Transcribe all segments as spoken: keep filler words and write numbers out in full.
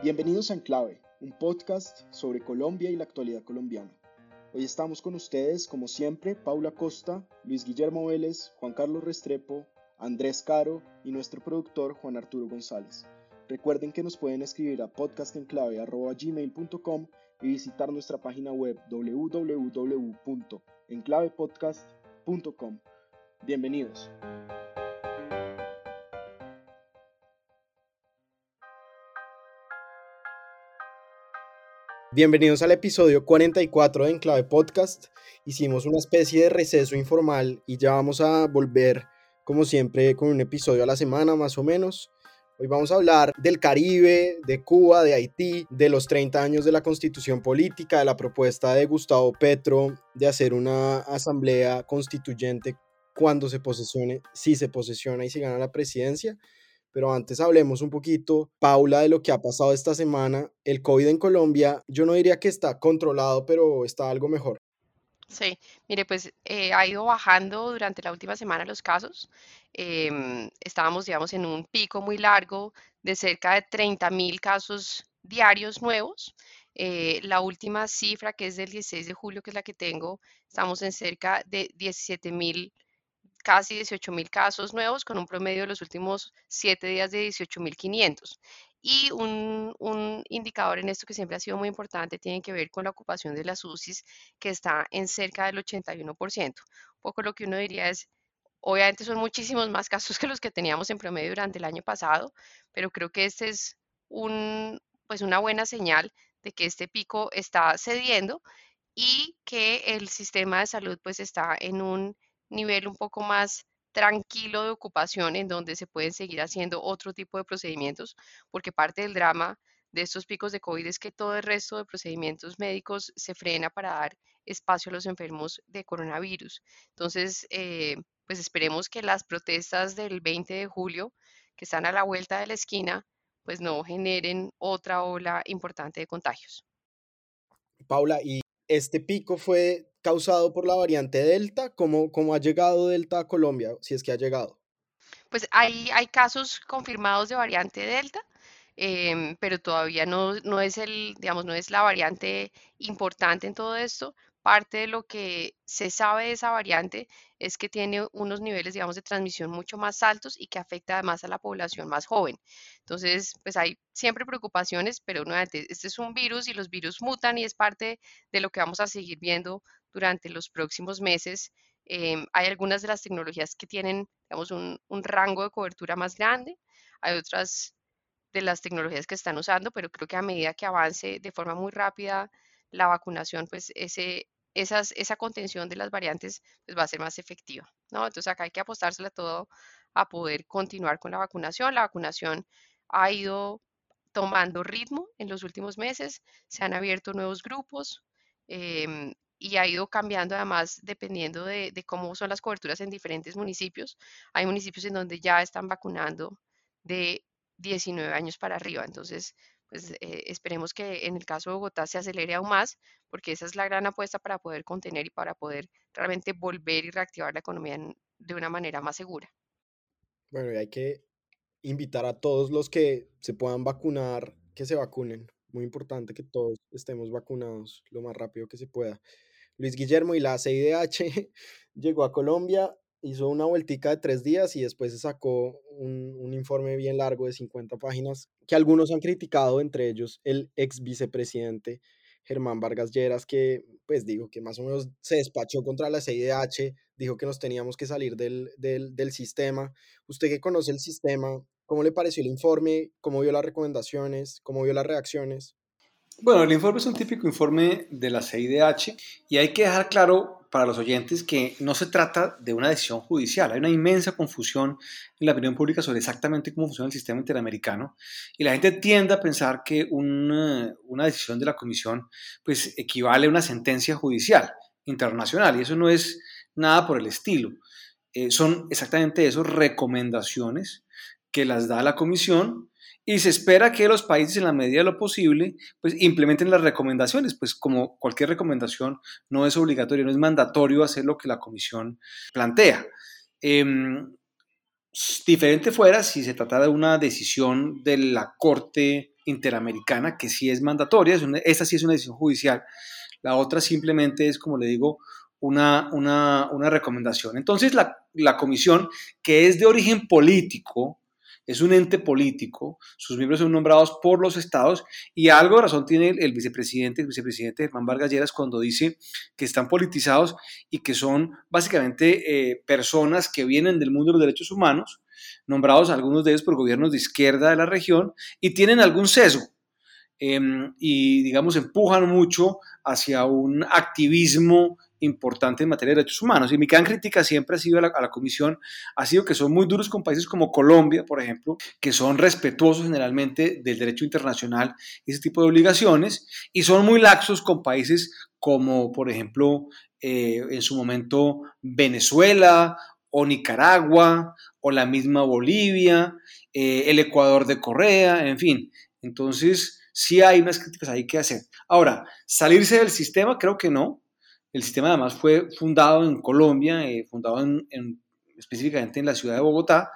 Bienvenidos a Enclave, un podcast sobre Colombia y la actualidad colombiana. Hoy estamos con ustedes, como siempre, Paula Costa, Luis Guillermo Vélez, Juan Carlos Restrepo, Andrés Caro y nuestro productor Juan Arturo González. Recuerden que nos pueden escribir a podcast enclave arroba gmail punto com y visitar nuestra página web doble u doble u doble u punto enclave podcast punto com. Bienvenidos. Bienvenidos al episodio cuarenta y cuatro de Enclave Podcast. Hicimos una especie de receso informal y ya vamos a volver, como siempre, con un episodio a la semana, más o menos. Hoy vamos a hablar del Caribe, de Cuba, de Haití, de los treinta años de la Constitución Política, de la propuesta de Gustavo Petro de hacer una asamblea constituyente cuando se posesione, si se posesiona y se gana la presidencia. Pero antes hablemos un poquito, Paula, de lo que ha pasado esta semana. El COVID en Colombia, yo no diría que está controlado, pero está algo mejor. Sí, mire, pues eh, ha ido bajando durante la última semana los casos. Eh, estábamos, digamos, en un pico muy largo de cerca de treinta mil casos diarios nuevos. Eh, la última cifra, que es del dieciséis de julio, que es la que tengo, estamos en cerca de diecisiete mil casi dieciocho mil casos nuevos, con un promedio de los últimos siete días de dieciocho mil quinientos. Y un, un indicador en esto que siempre ha sido muy importante tiene que ver con la ocupación de las U C Is, que está en cerca del ochenta y uno por ciento. Un poco lo que uno diría es, obviamente son muchísimos más casos que los que teníamos en promedio durante el año pasado, pero creo que este es un, pues una buena señal de que este pico está cediendo y que el sistema de salud pues está en un nivel un poco más tranquilo de ocupación, en donde se pueden seguir haciendo otro tipo de procedimientos, porque parte del drama de estos picos de COVID es que todo el resto de procedimientos médicos se frena para dar espacio a los enfermos de coronavirus. Entonces, eh, pues esperemos que las protestas del veinte de julio, que están a la vuelta de la esquina, pues no generen otra ola importante de contagios. Paula, y este pico fue causado por la variante Delta. ¿Cómo, cómo ha llegado Delta a Colombia, si es que ha llegado? Pues hay, hay casos confirmados de variante Delta, eh, pero todavía no, no, es el, digamos, no es la variante importante en todo esto. Parte de lo que se sabe de esa variante es que tiene unos niveles, digamos, de transmisión mucho más altos y que afecta además a la población más joven. Entonces, pues hay siempre preocupaciones, pero nuevamente, este es un virus y los virus mutan y es parte de lo que vamos a seguir viendo durante los próximos meses. Eh, hay algunas de las tecnologías que tienen, digamos, un, un rango de cobertura más grande, hay otras de las tecnologías que están usando, pero creo que a medida que avance de forma muy rápida la vacunación, pues ese Esas, esa contención de las variantes pues va a ser más efectiva, ¿no? Entonces acá hay que apostársela todo a poder continuar con la vacunación. La vacunación ha ido tomando ritmo en los últimos meses, se han abierto nuevos grupos eh, y ha ido cambiando además dependiendo de, de cómo son las coberturas en diferentes municipios. Hay municipios en donde ya están vacunando de diecinueve años para arriba, entonces pues eh, esperemos que en el caso de Bogotá se acelere aún más, porque esa es la gran apuesta para poder contener y para poder realmente volver y reactivar la economía en, de una manera más segura. Bueno, y hay que invitar a todos los que se puedan vacunar, que se vacunen. Muy importante que todos estemos vacunados lo más rápido que se pueda. Luis Guillermo, y la C I D H llegó a Colombia, hizo una vueltica de tres días y después se sacó un, un informe bien largo de cincuenta páginas que algunos han criticado, entre ellos el ex vicepresidente Germán Vargas Lleras, que pues digo que más o menos se despachó contra la C I D H, dijo que nos teníamos que salir del, del, del sistema. Usted que conoce el sistema, ¿cómo le pareció el informe? ¿Cómo vio las recomendaciones? ¿Cómo vio las reacciones? Bueno, el informe es un típico informe de la C I D H y hay que dejar claro para los oyentes que no se trata de una decisión judicial. Hay una inmensa confusión en la opinión pública sobre exactamente cómo funciona el sistema interamericano y la gente tiende a pensar que una, una decisión de la comisión pues, equivale a una sentencia judicial internacional, y eso no es nada por el estilo. Eh, son exactamente esas recomendaciones que las da la comisión y se espera que los países, en la medida de lo posible, pues implementen las recomendaciones. Pues como cualquier recomendación, no es obligatorio, no es mandatorio hacer lo que la comisión plantea. Eh, diferente fuera si se tratara de una decisión de la Corte Interamericana, que sí es mandatoria, es una, esta sí es una decisión judicial, la otra simplemente es, como le digo, una, una, una recomendación. Entonces la, la comisión, que es de origen político, es un ente político, sus miembros son nombrados por los estados, y algo de razón tiene el vicepresidente, el vicepresidente Germán Vargas Lleras, cuando dice que están politizados y que son básicamente eh, personas que vienen del mundo de los derechos humanos, nombrados algunos de ellos por gobiernos de izquierda de la región, y tienen algún sesgo, eh, y digamos empujan mucho hacia un activismo importante en materia de derechos humanos. Y mi gran crítica siempre ha sido a la, a la comisión, ha sido que son muy duros con países como Colombia, por ejemplo, que son respetuosos generalmente del derecho internacional y ese tipo de obligaciones, y son muy laxos con países como, por ejemplo, eh, en su momento Venezuela o Nicaragua o la misma Bolivia, eh, el Ecuador de Correa, en fin. Entonces sí hay unas críticas ahí que hacer. Ahora, salirse del sistema, creo que no. El sistema además fue fundado en Colombia, eh, fundado en, en, específicamente en la ciudad de Bogotá.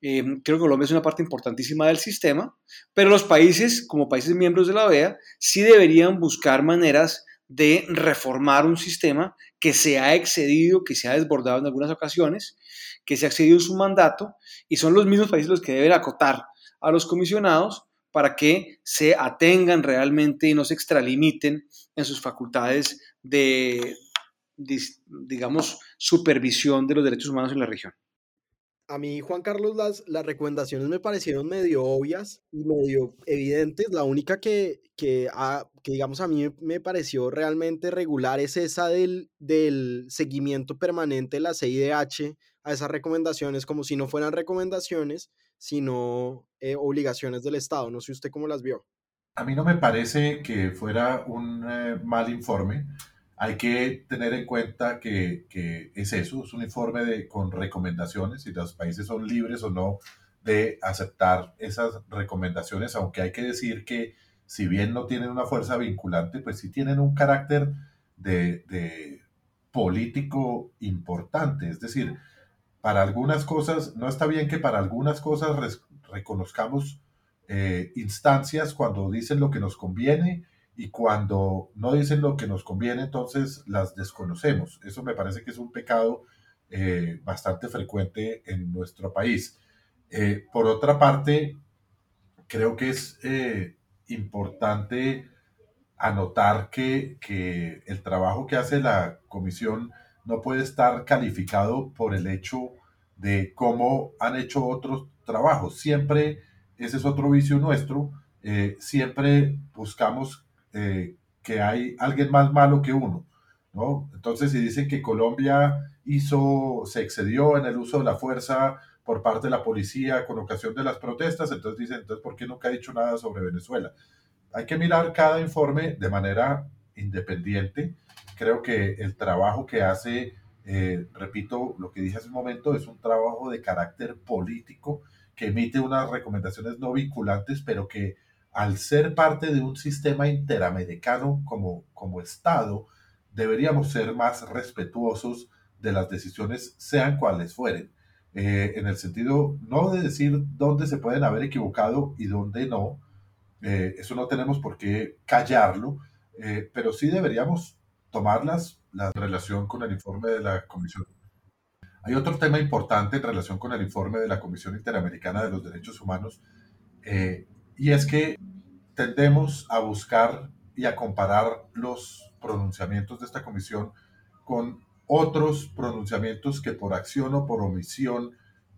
Eh, creo que Colombia es una parte importantísima del sistema, pero los países, como países miembros de la O E A, sí deberían buscar maneras de reformar un sistema que se ha excedido, que se ha desbordado en algunas ocasiones, que se ha excedido en su mandato, y son los mismos países los que deben acotar a los comisionados para que se atengan realmente y no se extralimiten en sus facultades de, de, digamos, supervisión de los derechos humanos en la región. A mí, Juan Carlos, las, las recomendaciones me parecieron medio obvias y medio evidentes. La única que, que, a, que digamos, a mí me pareció realmente regular es esa del, del seguimiento permanente de la C I D H a esas recomendaciones, como si no fueran recomendaciones, sino eh, obligaciones del Estado. No sé usted cómo las vio. A mí no me parece que fuera un eh, mal informe. Hay que tener en cuenta que, que es eso, es un informe de, con recomendaciones, y los países son libres o no de aceptar esas recomendaciones, aunque hay que decir que si bien no tienen una fuerza vinculante, pues sí tienen un carácter de, de político importante. Es decir, para algunas cosas, no está bien que para algunas cosas res, reconozcamos eh, instancias cuando dicen lo que nos conviene, y cuando no dicen lo que nos conviene, entonces las desconocemos. Eso me parece que es un pecado eh, bastante frecuente en nuestro país. Eh, por otra parte, creo que es eh, importante anotar que, que el trabajo que hace la comisión no puede estar calificado por el hecho de cómo han hecho otros trabajos. Siempre, ese es otro vicio nuestro, eh, siempre buscamos eh, que hay alguien más malo que uno, ¿no? Entonces, si dicen que Colombia hizo, se excedió en el uso de la fuerza por parte de la policía con ocasión de las protestas, entonces dicen, entonces, ¿por qué nunca ha dicho nada sobre Venezuela? Hay que mirar cada informe de manera independiente. Creo que el trabajo que hace, eh, repito lo que dije hace un momento, es un trabajo de carácter político que emite unas recomendaciones no vinculantes, pero que al ser parte de un sistema interamericano como, como Estado, deberíamos ser más respetuosos de las decisiones, sean cuales fueren, eh, en el sentido no de decir dónde se pueden haber equivocado y dónde no, eh, eso no tenemos por qué callarlo, eh, pero sí deberíamos tomarlas la relación con el informe de la Comisión. Hay otro tema importante en relación con el informe de la Comisión Interamericana de los Derechos Humanos, eh, y es que tendemos a buscar y a comparar los pronunciamientos de esta comisión con otros pronunciamientos que por acción o por omisión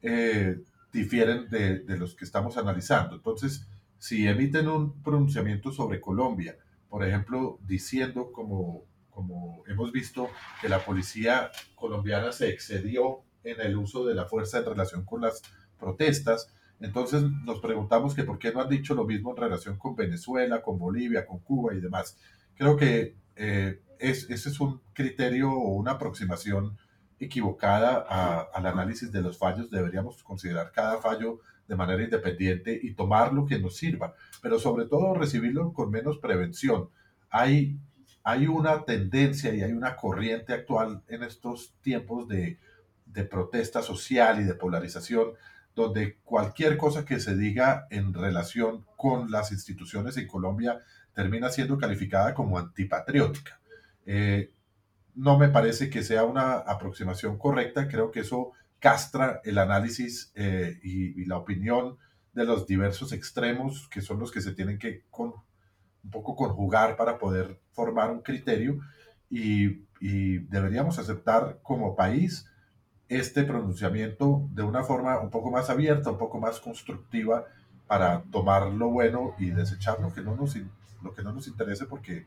eh, difieren de, de los que estamos analizando. Entonces, si emiten un pronunciamiento sobre Colombia, por ejemplo, diciendo como como hemos visto que la policía colombiana se excedió en el uso de la fuerza en relación con las protestas, entonces nos preguntamos que por qué no han dicho lo mismo en relación con Venezuela, con Bolivia, con Cuba y demás. Creo que eh, es, ese es un criterio o una aproximación equivocada a, al análisis de los fallos. Deberíamos considerar cada fallo de manera independiente y tomar lo que nos sirva, pero sobre todo recibirlo con menos prevención. Hay Hay una tendencia y hay una corriente actual en estos tiempos de de protesta social y de polarización, donde cualquier cosa que se diga en relación con las instituciones en Colombia termina siendo calificada como antipatriótica. Eh, no me parece que sea una aproximación correcta, creo que eso castra el análisis eh, y, y la opinión de los diversos extremos, que son los que se tienen que con, un poco conjugar para poder formar un criterio, y, y deberíamos aceptar como país este pronunciamiento de una forma un poco más abierta, un poco más constructiva, para tomar lo bueno y desechar lo que no nos, lo que no nos interese, porque,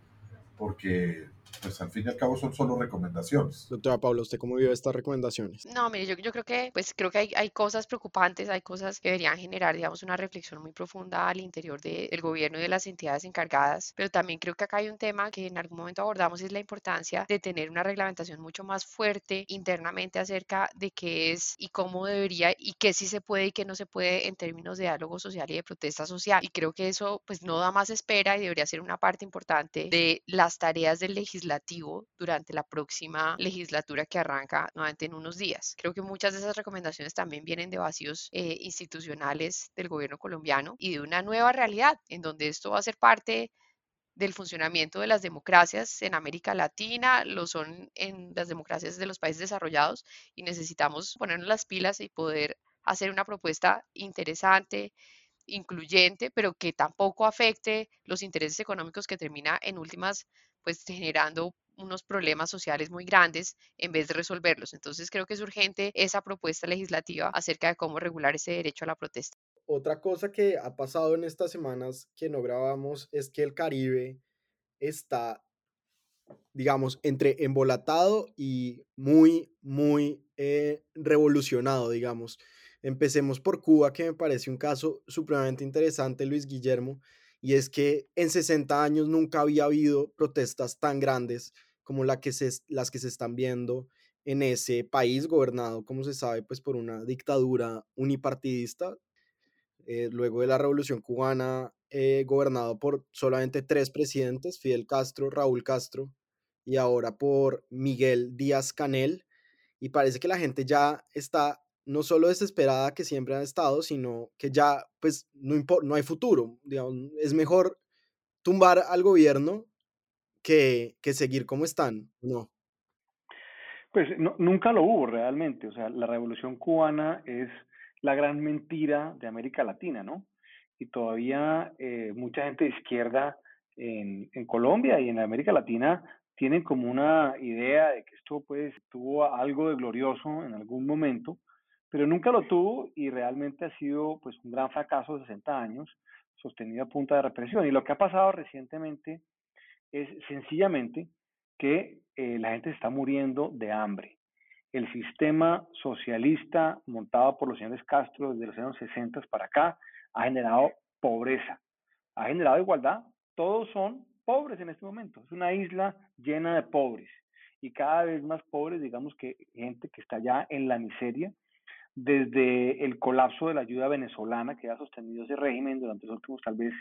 porque pues, al fin y al cabo son solo recomendaciones. Doctora Paula, ¿usted cómo vive estas recomendaciones? No, mire, yo, yo creo que, pues, creo que hay, hay cosas preocupantes, hay cosas que deberían generar, digamos, una reflexión muy profunda al interior de, del gobierno y de las entidades encargadas, pero también creo que acá hay un tema que en algún momento abordamos, es la importancia de tener una reglamentación mucho más fuerte internamente acerca de qué es y cómo debería y qué sí se puede y qué no se puede en términos de diálogo social y de protesta social, y creo que eso, pues, no da más espera y debería ser una parte importante de las tareas del legislador durante la próxima legislatura que arranca nuevamente en unos días. Creo que muchas de esas recomendaciones también vienen de vacíos eh, institucionales del gobierno colombiano y de una nueva realidad en donde esto va a ser parte del funcionamiento de las democracias en América Latina, lo son en las democracias de los países desarrollados, y necesitamos ponernos las pilas y poder hacer una propuesta interesante, incluyente, pero que tampoco afecte los intereses económicos, que termina en últimas pues generando unos problemas sociales muy grandes en vez de resolverlos. Entonces creo que es urgente esa propuesta legislativa acerca de cómo regular ese derecho a la protesta. Otra cosa que ha pasado en estas semanas que no grabamos es que el Caribe está, digamos, entre embolatado y muy, muy eh, revolucionado, digamos. Empecemos por Cuba, que me parece un caso supremamente interesante, Luis Guillermo, y es que en sesenta años nunca había habido protestas tan grandes como la que se, las que se están viendo en ese país gobernado, como se sabe, pues por una dictadura unipartidista, eh, luego de la Revolución Cubana, eh, gobernado por solamente tres presidentes, Fidel Castro, Raúl Castro, y ahora por Miguel Díaz-Canel, y parece que la gente ya está no solo desesperada, que siempre han estado, sino que ya pues no, impor- no hay futuro, digamos, es mejor tumbar al gobierno que, que seguir como están, ¿no? Pues no, nunca lo hubo realmente, o sea, la Revolución Cubana es la gran mentira de América Latina, ¿no? Y todavía eh, mucha gente de izquierda en, en Colombia y en América Latina tienen como una idea de que esto pues tuvo algo de glorioso en algún momento, pero nunca lo tuvo, y realmente ha sido pues un gran fracaso de sesenta años, sostenido a punta de represión. Y lo que ha pasado recientemente es sencillamente que eh, la gente se está muriendo de hambre. El sistema socialista montado por los señores Castro desde los años sesenta para acá ha generado pobreza, ha generado igualdad. Todos son pobres en este momento. Es una isla llena de pobres, y cada vez más pobres, digamos, que gente que está ya en la miseria, desde el colapso de la ayuda venezolana que ha sostenido ese régimen durante los últimos tal vez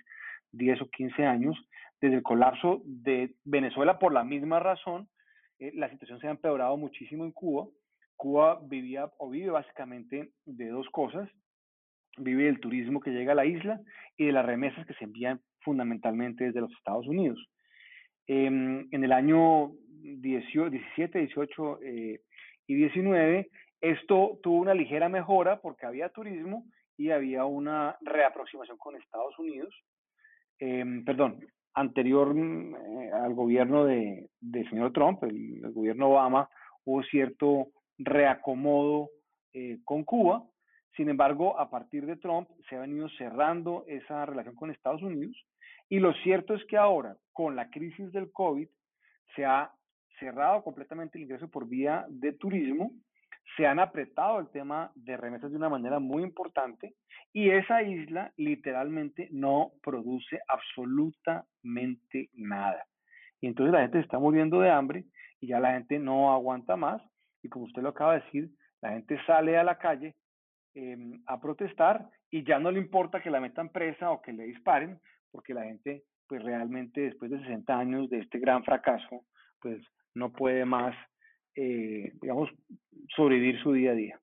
diez o quince años, desde el colapso de Venezuela por la misma razón, eh, la situación se ha empeorado muchísimo en Cuba. Cuba vivía o vive básicamente de dos cosas, vive del turismo que llega a la isla y de las remesas que se envían fundamentalmente desde los Estados Unidos. Eh, en el año diecisiete, dieciocho y diecinueve, esto tuvo una ligera mejora porque había turismo y había una reaproximación con Estados Unidos, eh, perdón, anterior eh, al gobierno de, del señor Trump, el, el gobierno Obama, hubo cierto reacomodo eh, con Cuba. Sin embargo, a partir de Trump se ha venido cerrando esa relación con Estados Unidos, y lo cierto es que ahora, con la crisis del COVID, se ha cerrado completamente el ingreso por vía de turismo, se han apretado el tema de remesas de una manera muy importante, y esa isla literalmente no produce absolutamente nada. Y entonces la gente se está muriendo de hambre y ya la gente no aguanta más, y como usted lo acaba de decir, la gente sale a la calle eh, a protestar y ya no le importa que la metan presa o que le disparen, porque la gente pues realmente después de sesenta años de este gran fracaso pues no puede más, eh, digamos, sobrevivir su día a día.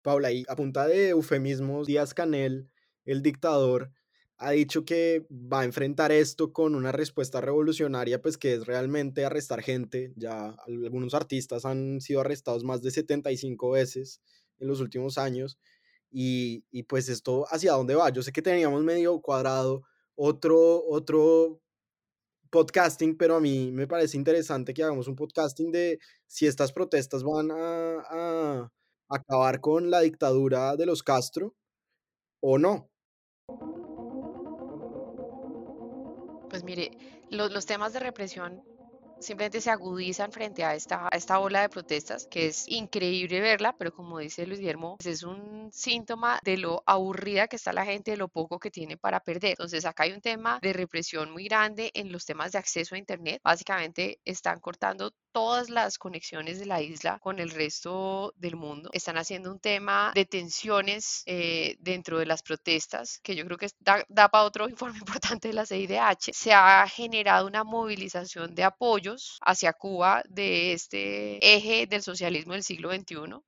Paula, y a punta de eufemismos, Díaz-Canel, el dictador, ha dicho que va a enfrentar esto con una respuesta revolucionaria, pues que es realmente arrestar gente. Ya algunos artistas han sido arrestados más de setenta y cinco veces en los últimos años. Y, y pues esto, ¿hacia dónde va? Yo sé que teníamos medio cuadrado otro, otro podcasting, pero a mí me parece interesante que hagamos un podcasting de si estas protestas van a... a acabar con la dictadura de los Castro o no. Pues mire, lo, los temas de represión simplemente se agudizan frente a esta, a esta ola de protestas, que es increíble verla, pero como dice Luis Guillermo, pues es un síntoma de lo aburrida que está la gente, de lo poco que tiene para perder. Entonces acá hay un tema de represión muy grande en los temas de acceso a internet. Básicamente están cortando todas las conexiones de la isla con el resto del mundo. Están haciendo un tema de tensiones eh, dentro de las protestas, que yo creo que da, da para otro informe importante de la C I D H. Se ha generado una movilización de apoyo hacia Cuba de este eje del socialismo del siglo veintiuno.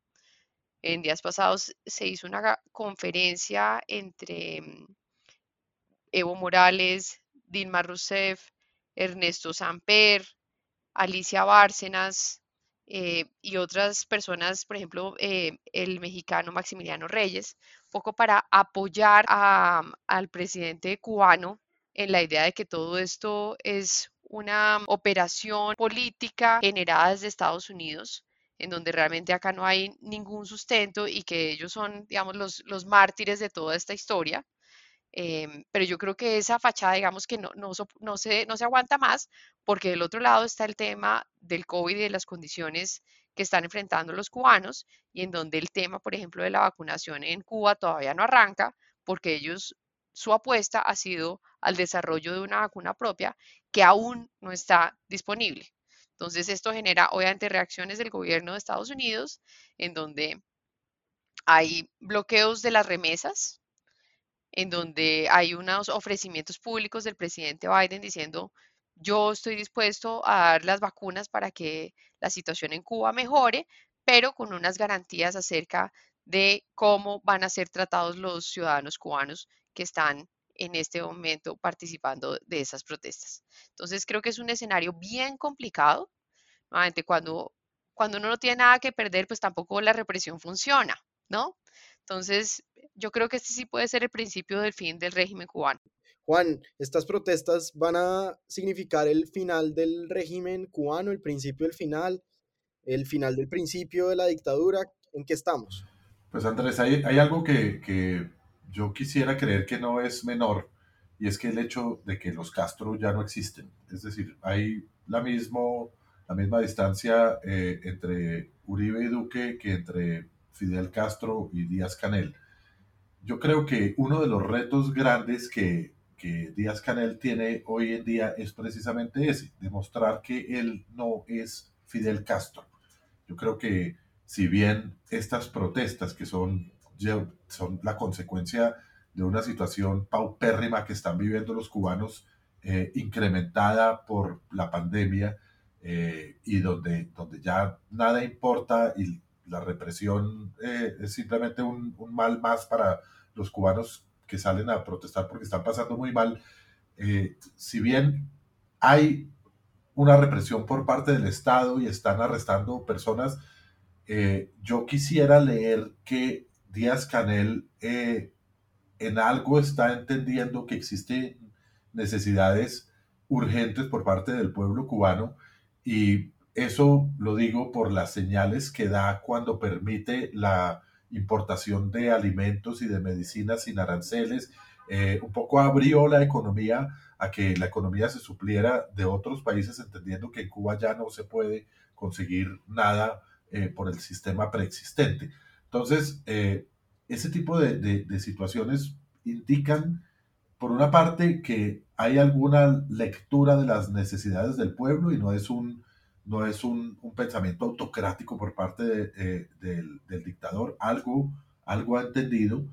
En días pasados se hizo una conferencia entre Evo Morales, Dilma Rousseff, Ernesto Samper, Alicia Bárcenas eh, y otras personas, por ejemplo, eh, el mexicano Maximiliano Reyes, un poco para apoyar a, al presidente cubano en la idea de que todo esto es una operación política generada desde Estados Unidos, en donde realmente acá no hay ningún sustento y que ellos son, digamos, los, los mártires de toda esta historia. Eh, pero yo creo que esa fachada, digamos, que no, no, no, se, no se aguanta más, porque del otro lado está el tema del COVID y de las condiciones que están enfrentando los cubanos, y en donde el tema, por ejemplo, de la vacunación en Cuba todavía no arranca, porque ellos... Su apuesta ha sido al desarrollo de una vacuna propia que aún no está disponible. Entonces esto genera obviamente reacciones del gobierno de Estados Unidos, en donde hay bloqueos de las remesas, en donde hay unos ofrecimientos públicos del presidente Biden diciendo: yo estoy dispuesto a dar las vacunas para que la situación en Cuba mejore, pero con unas garantías acerca de cómo van a ser tratados los ciudadanos cubanos que están en este momento participando de esas protestas. Entonces creo que es un escenario bien complicado. Nuevamente, cuando, cuando uno no tiene nada que perder, pues tampoco la represión funciona, ¿no? Entonces yo creo que este sí puede ser el principio del fin del régimen cubano. Juan, ¿estas protestas van a significar el final del régimen cubano, el principio del final, el final del principio de la dictadura? ¿En qué estamos? Pues Andrés, hay, hay algo que... que... yo quisiera creer que no es menor, y es que el hecho de que los Castro ya no existen. Es decir, hay la, mismo, la misma distancia eh, entre Uribe y Duque que entre Fidel Castro y Díaz-Canel. Yo creo que uno de los retos grandes que, que Díaz-Canel tiene hoy en día es precisamente ese, demostrar que él no es Fidel Castro. Yo creo que si bien estas protestas que son... son la consecuencia de una situación paupérrima que están viviendo los cubanos, eh, incrementada por la pandemia, eh, y donde, donde ya nada importa y la represión eh, es simplemente un, un mal más para los cubanos que salen a protestar porque están pasando muy mal. Eh, si bien hay una represión por parte del Estado y están arrestando personas, eh, yo quisiera leer que Díaz-Canel eh, en algo está entendiendo que existen necesidades urgentes por parte del pueblo cubano, y eso lo digo por las señales que da cuando permite la importación de alimentos y de medicinas sin aranceles. Eh, un poco abrió la economía a que la economía se supliera de otros países, entendiendo que en Cuba ya no se puede conseguir nada eh, por el sistema preexistente. Entonces, eh, ese tipo de, de, de situaciones indican, por una parte, que hay alguna lectura de las necesidades del pueblo y no es un, no es un, un pensamiento autocrático por parte de, eh, del, del dictador. Algo, algo ha entendido.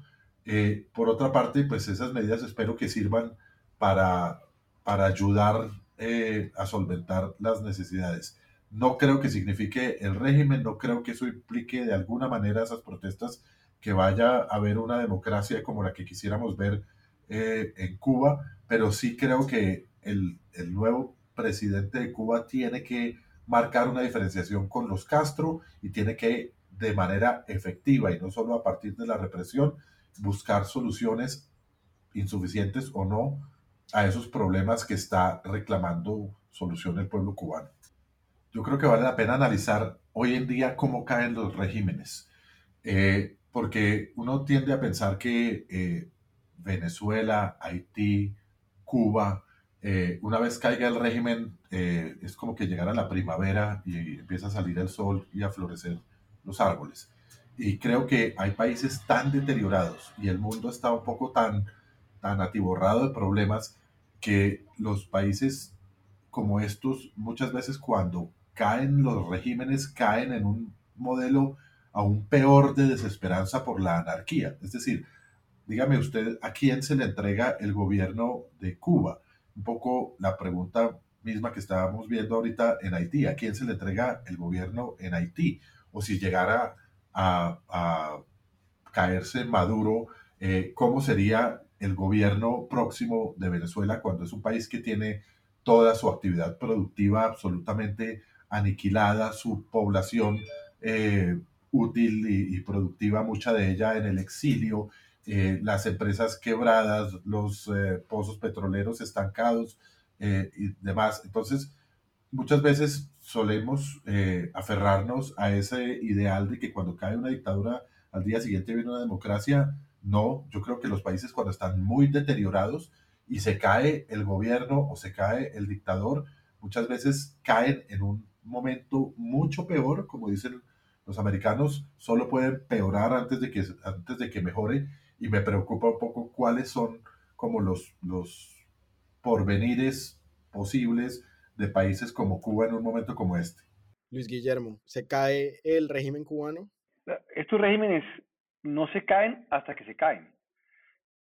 Eh, por otra parte, pues esas medidas espero que sirvan para, para ayudar eh, a solventar las necesidades. No creo que signifique el régimen, no creo que eso implique de alguna manera esas protestas que vaya a haber una democracia como la que quisiéramos ver eh, en Cuba, pero sí creo que el, el nuevo presidente de Cuba tiene que marcar una diferenciación con los Castro y tiene que, de manera efectiva y no solo a partir de la represión, buscar soluciones insuficientes o no a esos problemas que está reclamando solución el pueblo cubano. Yo creo que vale la pena analizar hoy en día cómo caen los regímenes, eh, porque uno tiende a pensar que eh, Venezuela, Haití, Cuba, eh, una vez caiga el régimen, eh, es como que llegara la primavera y empieza a salir el sol y a florecer los árboles. Y creo que hay países tan deteriorados y el mundo está un poco tan, tan atiborrado de problemas que los países como estos, muchas veces cuando caen los regímenes, caen en un modelo aún peor de desesperanza por la anarquía. Es decir, dígame usted, ¿a quién se le entrega el gobierno de Cuba? Un poco la pregunta misma que estábamos viendo ahorita en Haití. ¿A quién se le entrega el gobierno en Haití? O si llegara a, a caerse Maduro, eh, ¿cómo sería el gobierno próximo de Venezuela cuando es un país que tiene toda su actividad productiva absolutamente aniquilada, su población eh, útil y, y productiva, mucha de ella en el exilio, eh, las empresas quebradas, los eh, pozos petroleros estancados eh, y demás? Entonces, muchas veces solemos eh, aferrarnos a ese ideal de que cuando cae una dictadura, al día siguiente viene una democracia. No, yo creo que los países cuando están muy deteriorados y se cae el gobierno o se cae el dictador, muchas veces caen en un momento mucho peor, como dicen los americanos, solo pueden peorar antes de que, antes de que mejore, y me preocupa un poco cuáles son como los, los porvenires posibles de países como Cuba en un momento como este. Luis Guillermo, ¿se cae el régimen cubano? Estos regímenes no se caen hasta que se caen.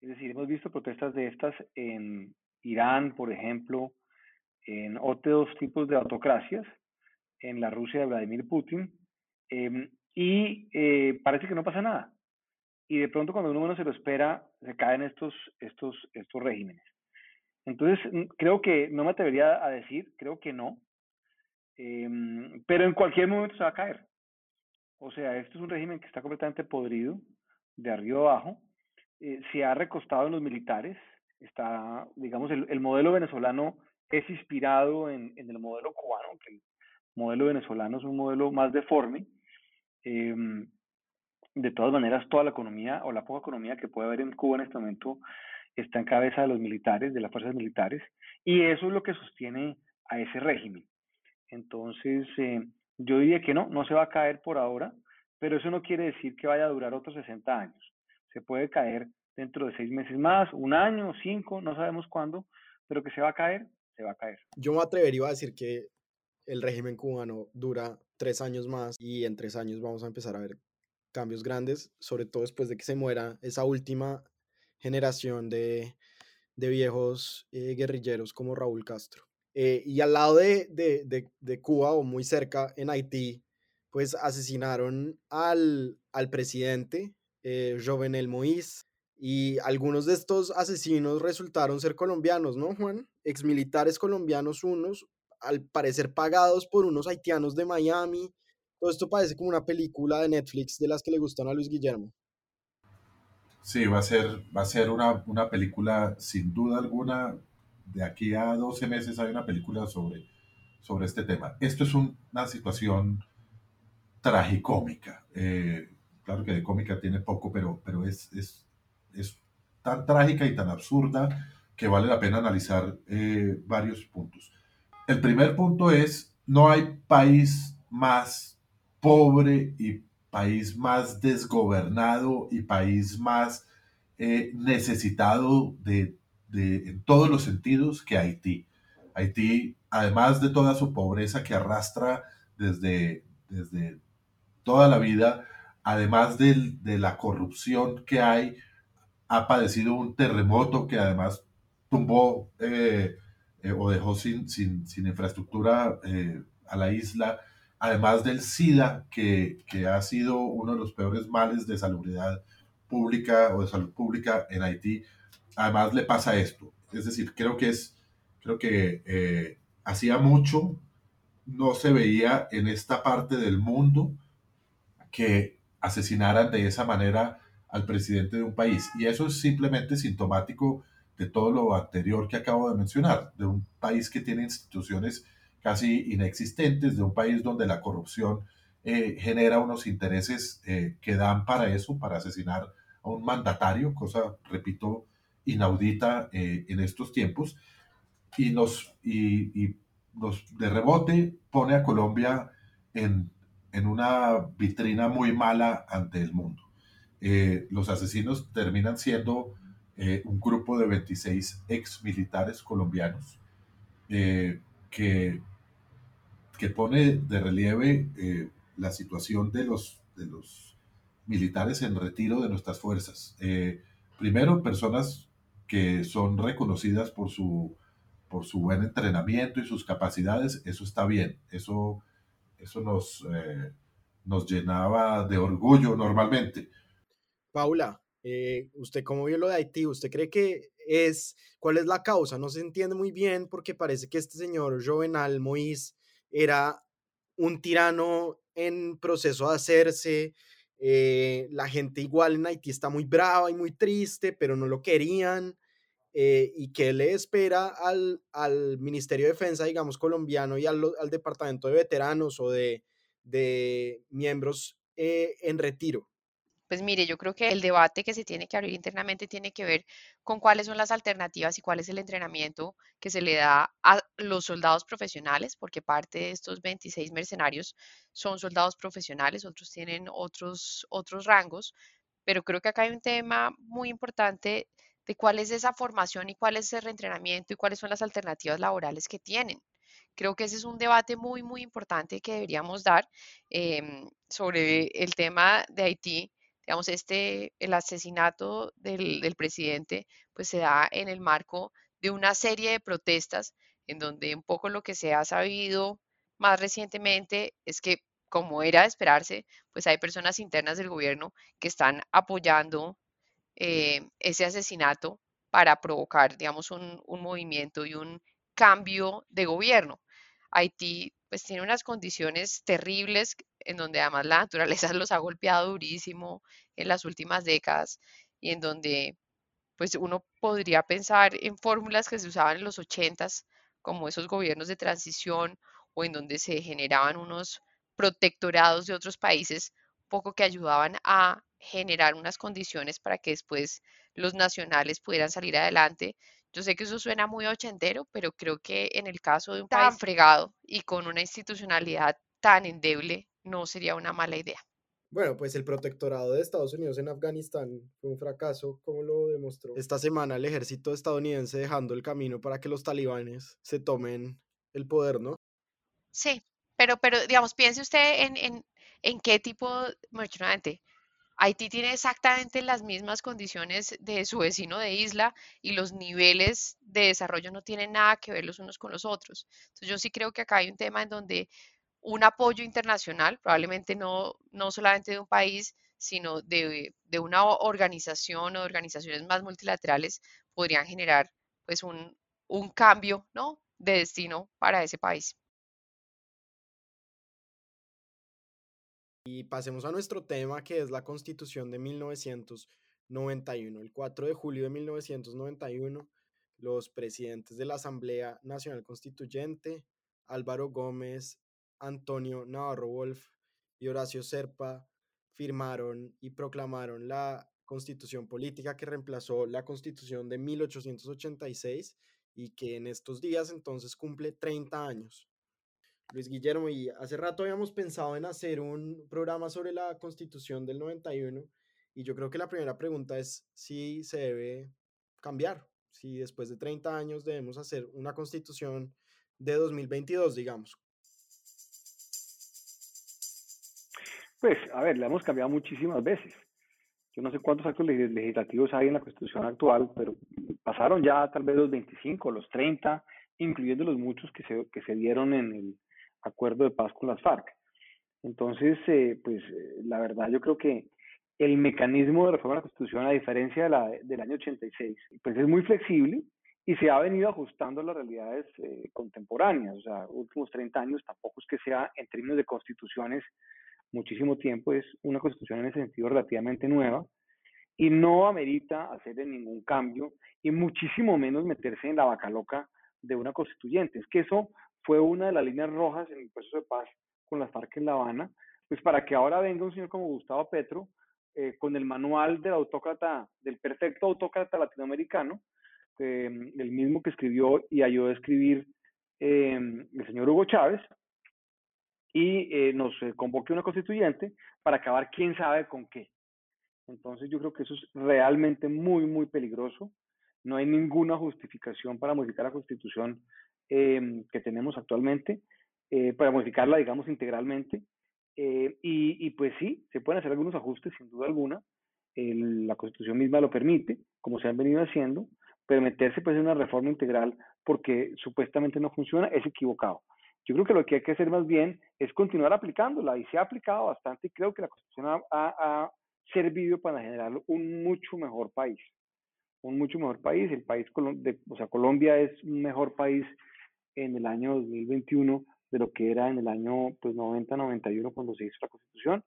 Es decir, hemos visto protestas de estas en Irán, por ejemplo, en otros tipos de autocracias, en la Rusia de Vladimir Putin, eh, y eh, parece que no pasa nada. Y de pronto, cuando uno menos se lo espera, se caen estos, estos, estos regímenes. Entonces, creo que no me atrevería a decir, creo que no, eh, pero en cualquier momento se va a caer. O sea, esto es un régimen que está completamente podrido, de arriba abajo, eh, se ha recostado en los militares, está, digamos, el, el modelo venezolano es inspirado en, en el modelo cubano, que el modelo venezolano es un modelo más deforme. Eh, de todas maneras, toda la economía, o la poca economía que puede haber en Cuba en este momento, está en cabeza de los militares, de las fuerzas militares, y eso es lo que sostiene a ese régimen. Entonces, eh, yo diría que no, no se va a caer por ahora, pero eso no quiere decir que vaya a durar otros sesenta años. Se puede caer dentro de seis meses más, un año, cinco, no sabemos cuándo, pero que se va a caer, se va a caer. Yo me atrevería a decir que el régimen cubano dura tres años más, y en tres años vamos a empezar a ver cambios grandes, sobre todo después de que se muera esa última generación de, de viejos eh, guerrilleros como Raúl Castro. Eh, y al lado de, de, de, de Cuba, o muy cerca, en Haití, pues asesinaron al, al presidente eh, Jovenel Moïse, y algunos de estos asesinos resultaron ser colombianos, ¿no, Juan? Exmilitares colombianos unos, al parecer pagados por unos haitianos de Miami. Todo esto parece como una película de Netflix de las que le gustan a Luis Guillermo. Sí, va a ser, va a ser una, una película sin duda alguna. De aquí a doce meses hay una película sobre, sobre este tema. Esto es un, una situación tragicómica. Eh, claro que de cómica tiene poco, pero, pero es, es, es tan trágica y tan absurda que vale la pena analizar eh, varios puntos. El primer punto es, no hay país más pobre y país más desgobernado y país más eh, necesitado de, de, en todos los sentidos que Haití. Haití, además de toda su pobreza que arrastra desde, desde toda la vida, además de, de la corrupción que hay, ha padecido un terremoto que además tumbó eh, eh, o dejó sin, sin, sin infraestructura eh, a la isla, además del SIDA, que, que ha sido uno de los peores males de salubridad pública o de salud pública en Haití, además le pasa esto. Es decir, creo que es, creo que eh, hacía mucho no se veía en esta parte del mundo que asesinaran de esa manera al presidente de un país. Y eso es simplemente sintomático de todo lo anterior que acabo de mencionar, de un país que tiene instituciones casi inexistentes, de un país donde la corrupción eh, genera unos intereses eh, que dan para eso, para asesinar a un mandatario, cosa, repito, inaudita eh, en estos tiempos, y nos, y, y nos de rebote pone a Colombia en, en una vitrina muy mala ante el mundo. Eh, los asesinos terminan siendo eh, un grupo de veintiséis exmilitares colombianos, eh, Que, que pone de relieve eh, la situación de los, de los militares en retiro de nuestras fuerzas. Eh, primero, personas que son reconocidas por su, por su buen entrenamiento y sus capacidades, eso está bien, eso, eso nos, eh, nos llenaba de orgullo normalmente. Paula, eh, ¿usted cómo vio lo de Haití? ¿Usted cree que es, cuál es la causa? No se entiende muy bien porque parece que este señor Jovenel Moïse era un tirano en proceso de hacerse, eh, la gente igual en Haití está muy brava y muy triste, pero no lo querían, eh, y qué le espera al, al Ministerio de Defensa, digamos, colombiano y al, al Departamento de Veteranos o de, de miembros eh, en retiro. Pues mire, yo creo que el debate que se tiene que abrir internamente tiene que ver con cuáles son las alternativas y cuál es el entrenamiento que se le da a los soldados profesionales, porque parte de estos veintiséis mercenarios son soldados profesionales, otros tienen otros, otros rangos, pero creo que acá hay un tema muy importante de cuál es esa formación y cuál es ese reentrenamiento y cuáles son las alternativas laborales que tienen. Creo que ese es un debate muy, muy importante que deberíamos dar eh, sobre el tema de Haití. Digamos, este, el asesinato del, del presidente pues se da en el marco de una serie de protestas en donde un poco lo que se ha sabido más recientemente es que, como era de esperarse, pues hay personas internas del gobierno que están apoyando eh, ese asesinato para provocar, digamos, un, un movimiento y un cambio de gobierno. Haití pues tiene unas condiciones terribles en donde además la naturaleza los ha golpeado durísimo en las últimas décadas y en donde pues uno podría pensar en fórmulas que se usaban en los ochentas como esos gobiernos de transición o en donde se generaban unos protectorados de otros países, poco que ayudaban a generar unas condiciones para que después los nacionales pudieran salir adelante. Yo sé que eso suena muy ochentero, pero creo que en el caso de un país tan fregado y con una institucionalidad tan endeble, no sería una mala idea. Bueno, pues el protectorado de Estados Unidos en Afganistán fue un fracaso, como lo demostró esta semana el ejército estadounidense dejando el camino para que los talibanes se tomen el poder, ¿no? Sí, pero, pero digamos, piense usted en, en, en qué tipo de... Haití tiene exactamente las mismas condiciones de su vecino de isla y los niveles de desarrollo no tienen nada que ver los unos con los otros. Entonces yo sí creo que acá hay un tema en donde un apoyo internacional, probablemente no, no solamente de un país, sino de, de una organización o de organizaciones más multilaterales, podrían generar pues un, un cambio, ¿no?, de destino para ese país. Y pasemos a nuestro tema, que es la Constitución de mil novecientos noventa y uno. El cuatro de julio de mil novecientos noventa y uno, los presidentes de la Asamblea Nacional Constituyente, Álvaro Gómez, Antonio Navarro Wolf y Horacio Serpa, firmaron y proclamaron la Constitución Política que reemplazó la Constitución de mil ochocientos ochenta y seis y que en estos días entonces cumple treinta años. Luis Guillermo, y hace rato habíamos pensado en hacer un programa sobre la Constitución del noventa y uno, y yo creo que la primera pregunta es si se debe cambiar, si después de treinta años debemos hacer una Constitución de dos mil veintidós, digamos. Pues, a ver, la hemos cambiado muchísimas veces. Yo no sé cuántos actos legislativos hay en la Constitución actual, pero pasaron ya tal vez los veinticinco, los treinta, incluyendo los muchos que se, que se dieron en el acuerdo de paz con las FARC. Entonces, eh, pues la verdad yo creo que el mecanismo de reforma constitucional, a diferencia de la, del año ochenta y seis, pues es muy flexible y se ha venido ajustando a las realidades eh, contemporáneas. O sea, últimos treinta años tampoco es que sea, en términos de constituciones, muchísimo tiempo. Es una constitución en ese sentido relativamente nueva y no amerita hacer ningún cambio y muchísimo menos meterse en la vaca loca de una constituyente. Es que eso fue una de las líneas rojas en el proceso de paz con las FARC en La Habana, pues para que ahora venga un señor como Gustavo Petro, eh, con el manual del autócrata, del perfecto autócrata latinoamericano, eh, el mismo que escribió y ayudó a escribir eh, el señor Hugo Chávez, y eh, nos convoque una constituyente para acabar quién sabe con qué. Entonces yo creo que eso es realmente muy, muy peligroso. No hay ninguna justificación para modificar la Constitución eh, que tenemos actualmente, eh, para modificarla, digamos, integralmente. Eh, y, y pues sí, se pueden hacer algunos ajustes, sin duda alguna. El, la Constitución misma lo permite, como se han venido haciendo, pero meterse pues en una reforma integral porque supuestamente no funciona es equivocado. Yo creo que lo que hay que hacer más bien es continuar aplicándola, y se ha aplicado bastante, y creo que la Constitución ha, ha servido para generar un mucho mejor país. un mucho mejor país, el país de, o sea, Colombia es un mejor país en el año dos mil veintiuno de lo que era en el año pues, noventa noventa y uno cuando se hizo la Constitución,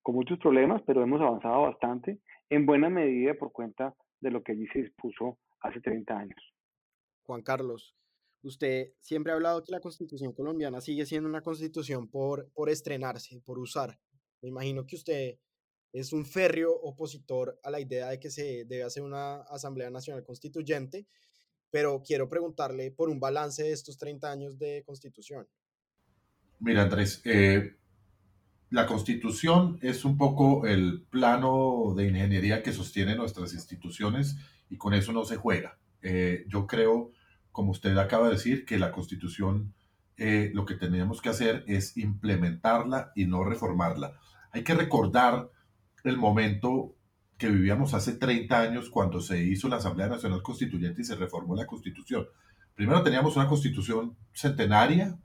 con muchos problemas, pero hemos avanzado bastante, en buena medida por cuenta de lo que allí se dispuso hace treinta años. Juan Carlos, usted siempre ha hablado que la Constitución colombiana sigue siendo una Constitución por, por estrenarse, por usar. Me imagino que usted es un férreo opositor a la idea de que se debe hacer una Asamblea Nacional Constituyente, pero quiero preguntarle por un balance de estos treinta años de Constitución. Mira, Andrés, eh, la Constitución es un poco el plano de ingeniería que sostiene nuestras instituciones y con eso no se juega. Eh, yo creo, como usted acaba de decir, que la Constitución eh, lo que tenemos que hacer es implementarla y no reformarla. Hay que recordar el momento que vivíamos hace treinta años cuando se hizo la Asamblea Nacional Constituyente y se reformó la Constitución. Primero teníamos una Constitución centenaria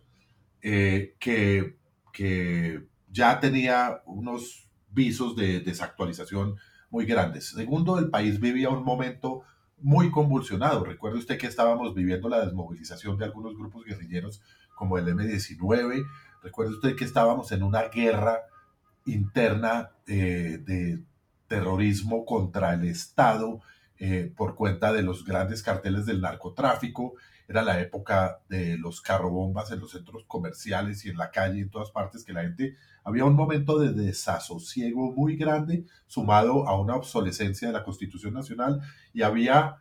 eh, que, que ya tenía unos visos de desactualización muy grandes. Segundo, el país vivía un momento muy convulsionado. Recuerde usted que estábamos viviendo la desmovilización de algunos grupos guerrilleros como el eme diecinueve. Recuerde usted que estábamos en una guerra interna eh, de terrorismo contra el Estado eh, por cuenta de los grandes carteles del narcotráfico. Era la época de los carrobombas en los centros comerciales y en la calle, en todas partes, que la gente... Había un momento de desasosiego muy grande sumado a una obsolescencia de la Constitución Nacional, y había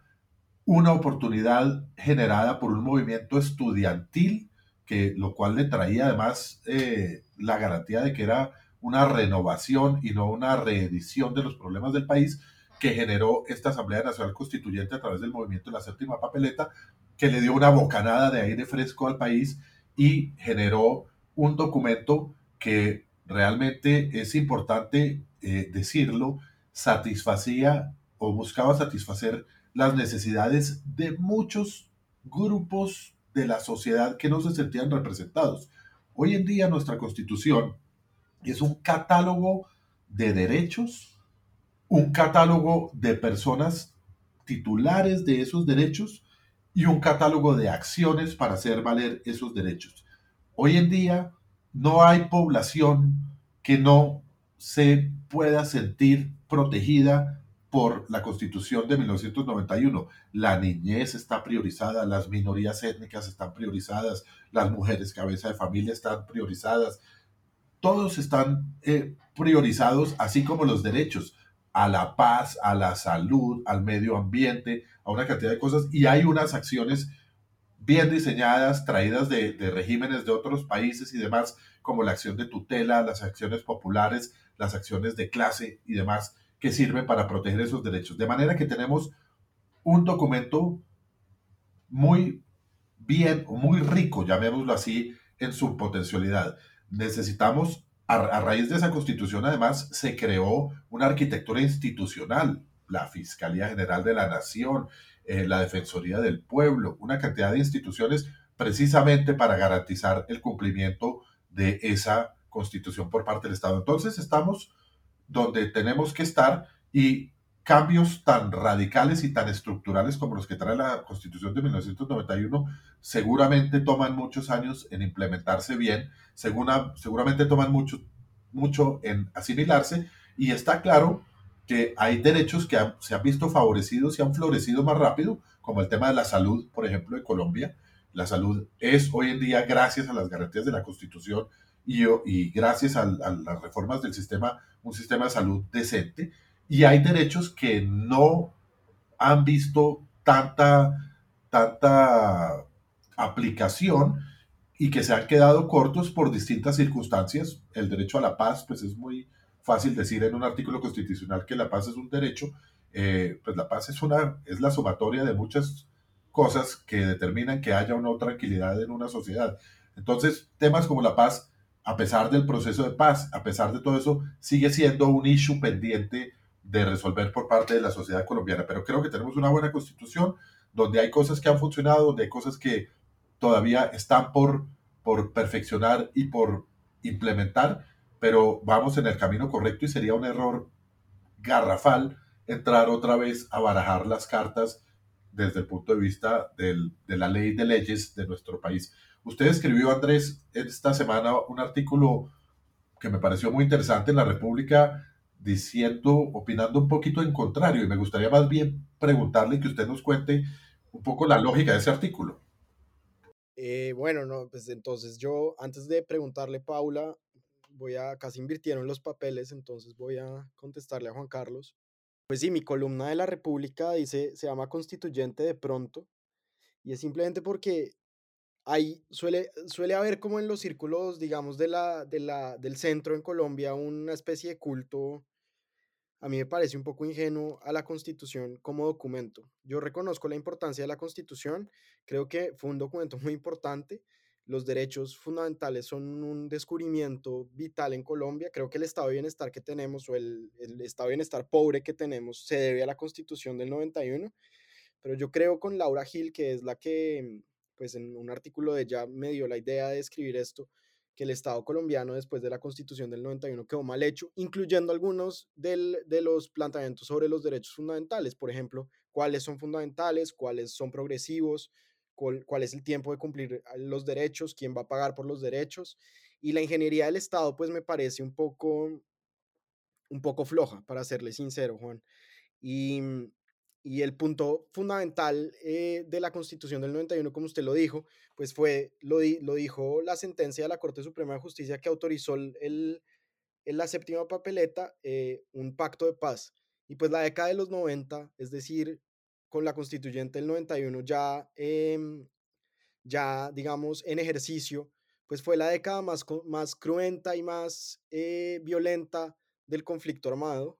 una oportunidad generada por un movimiento estudiantil, que, lo cual le traía además eh, la garantía de que era una renovación y no una reedición de los problemas del país, que generó esta Asamblea Nacional Constituyente a través del movimiento de la séptima papeleta, que le dio una bocanada de aire fresco al país y generó un documento que realmente es importante eh, decirlo, satisfacía o buscaba satisfacer las necesidades de muchos grupos de la sociedad que no se sentían representados. Hoy en día nuestra Constitución es un catálogo de derechos, un catálogo de personas titulares de esos derechos y un catálogo de acciones para hacer valer esos derechos. Hoy en día no hay población que no se pueda sentir protegida por la Constitución de mil novecientos noventa y uno. La niñez está priorizada, las minorías étnicas están priorizadas, las mujeres cabeza de familia están priorizadas. Todos están eh, priorizados, así como los derechos a la paz, a la salud, al medio ambiente, a una cantidad de cosas. Y hay unas acciones bien diseñadas, traídas de, de regímenes de otros países y demás, como la acción de tutela, las acciones populares, las acciones de clase y demás, que sirven para proteger esos derechos. De manera que tenemos un documento muy bien, muy rico, llamémoslo así, en su potencialidad. Necesitamos, a, a raíz de esa Constitución, además, se creó una arquitectura institucional, la Fiscalía General de la Nación, eh, la Defensoría del Pueblo, una cantidad de instituciones precisamente para garantizar el cumplimiento de esa Constitución por parte del Estado. Entonces estamos donde tenemos que estar, y cambios tan radicales y tan estructurales como los que trae la Constitución de mil novecientos noventa y uno seguramente toman muchos años en implementarse bien, segura, seguramente toman mucho, mucho en asimilarse, y está claro que hay derechos que han, se han visto favorecidos y han florecido más rápido, como el tema de la salud, por ejemplo, de Colombia. La salud es hoy en día, gracias a las garantías de la Constitución y, y gracias a, a las reformas del sistema, un sistema de salud decente. Y hay derechos que no han visto tanta, tanta aplicación y que se han quedado cortos por distintas circunstancias. El derecho a la paz, pues es muy fácil decir en un artículo constitucional que la paz es un derecho. Eh, pues la paz es, una, es la sumatoria de muchas cosas que determinan que haya o no tranquilidad en una sociedad. Entonces, temas como la paz, a pesar del proceso de paz, a pesar de todo eso, sigue siendo un issue pendiente de resolver por parte de la sociedad colombiana. Pero creo que tenemos una buena constitución, donde hay cosas que han funcionado, donde hay cosas que todavía están por, por perfeccionar y por implementar, pero vamos en el camino correcto, y sería un error garrafal entrar otra vez a barajar las cartas desde el punto de vista del, de la ley de leyes de nuestro país. Usted escribió, Andrés, esta semana un artículo que me pareció muy interesante en La República, diciendo, opinando un poquito en contrario, y me gustaría más bien preguntarle que usted nos cuente un poco la lógica de ese artículo. Eh, bueno, no, pues entonces yo, antes de preguntarle, Paula, voy a, casi invirtieron los papeles, entonces voy a contestarle a Juan Carlos. Pues sí, mi columna de La República dice, se llama Constituyente de pronto, y es simplemente porque ahí suele, suele haber, como en los círculos, digamos, de la, de la, del centro en Colombia, una especie de culto, a mí me parece un poco ingenuo, a la Constitución como documento. Yo reconozco la importancia de la Constitución, creo que fue un documento muy importante, los derechos fundamentales son un descubrimiento vital en Colombia, creo que el estado de bienestar que tenemos, o el, el estado de bienestar pobre que tenemos, se debe a la Constitución del noventa y uno, pero yo creo, con Laura Gil, que es la que... pues en un artículo de ella me dio la idea de escribir esto, que el Estado colombiano después de la Constitución del noventa y uno quedó mal hecho, incluyendo algunos del, de los planteamientos sobre los derechos fundamentales, por ejemplo, cuáles son fundamentales, cuáles son progresivos, cuál, cuál es el tiempo de cumplir los derechos, quién va a pagar por los derechos, y la ingeniería del Estado pues me parece un poco, un poco floja, para serle sincero, Juan, y... Y el punto fundamental eh, de la Constitución del noventa y uno, como usted lo dijo, pues fue, lo, di, lo dijo la sentencia de la Corte Suprema de Justicia que autorizó el, el, la séptima papeleta, eh, un pacto de paz. Y pues la década de los noventa, es decir, con la Constituyente del noventa y uno ya, eh, ya digamos, en ejercicio, pues fue la década más, más cruenta y más eh, violenta del conflicto armado.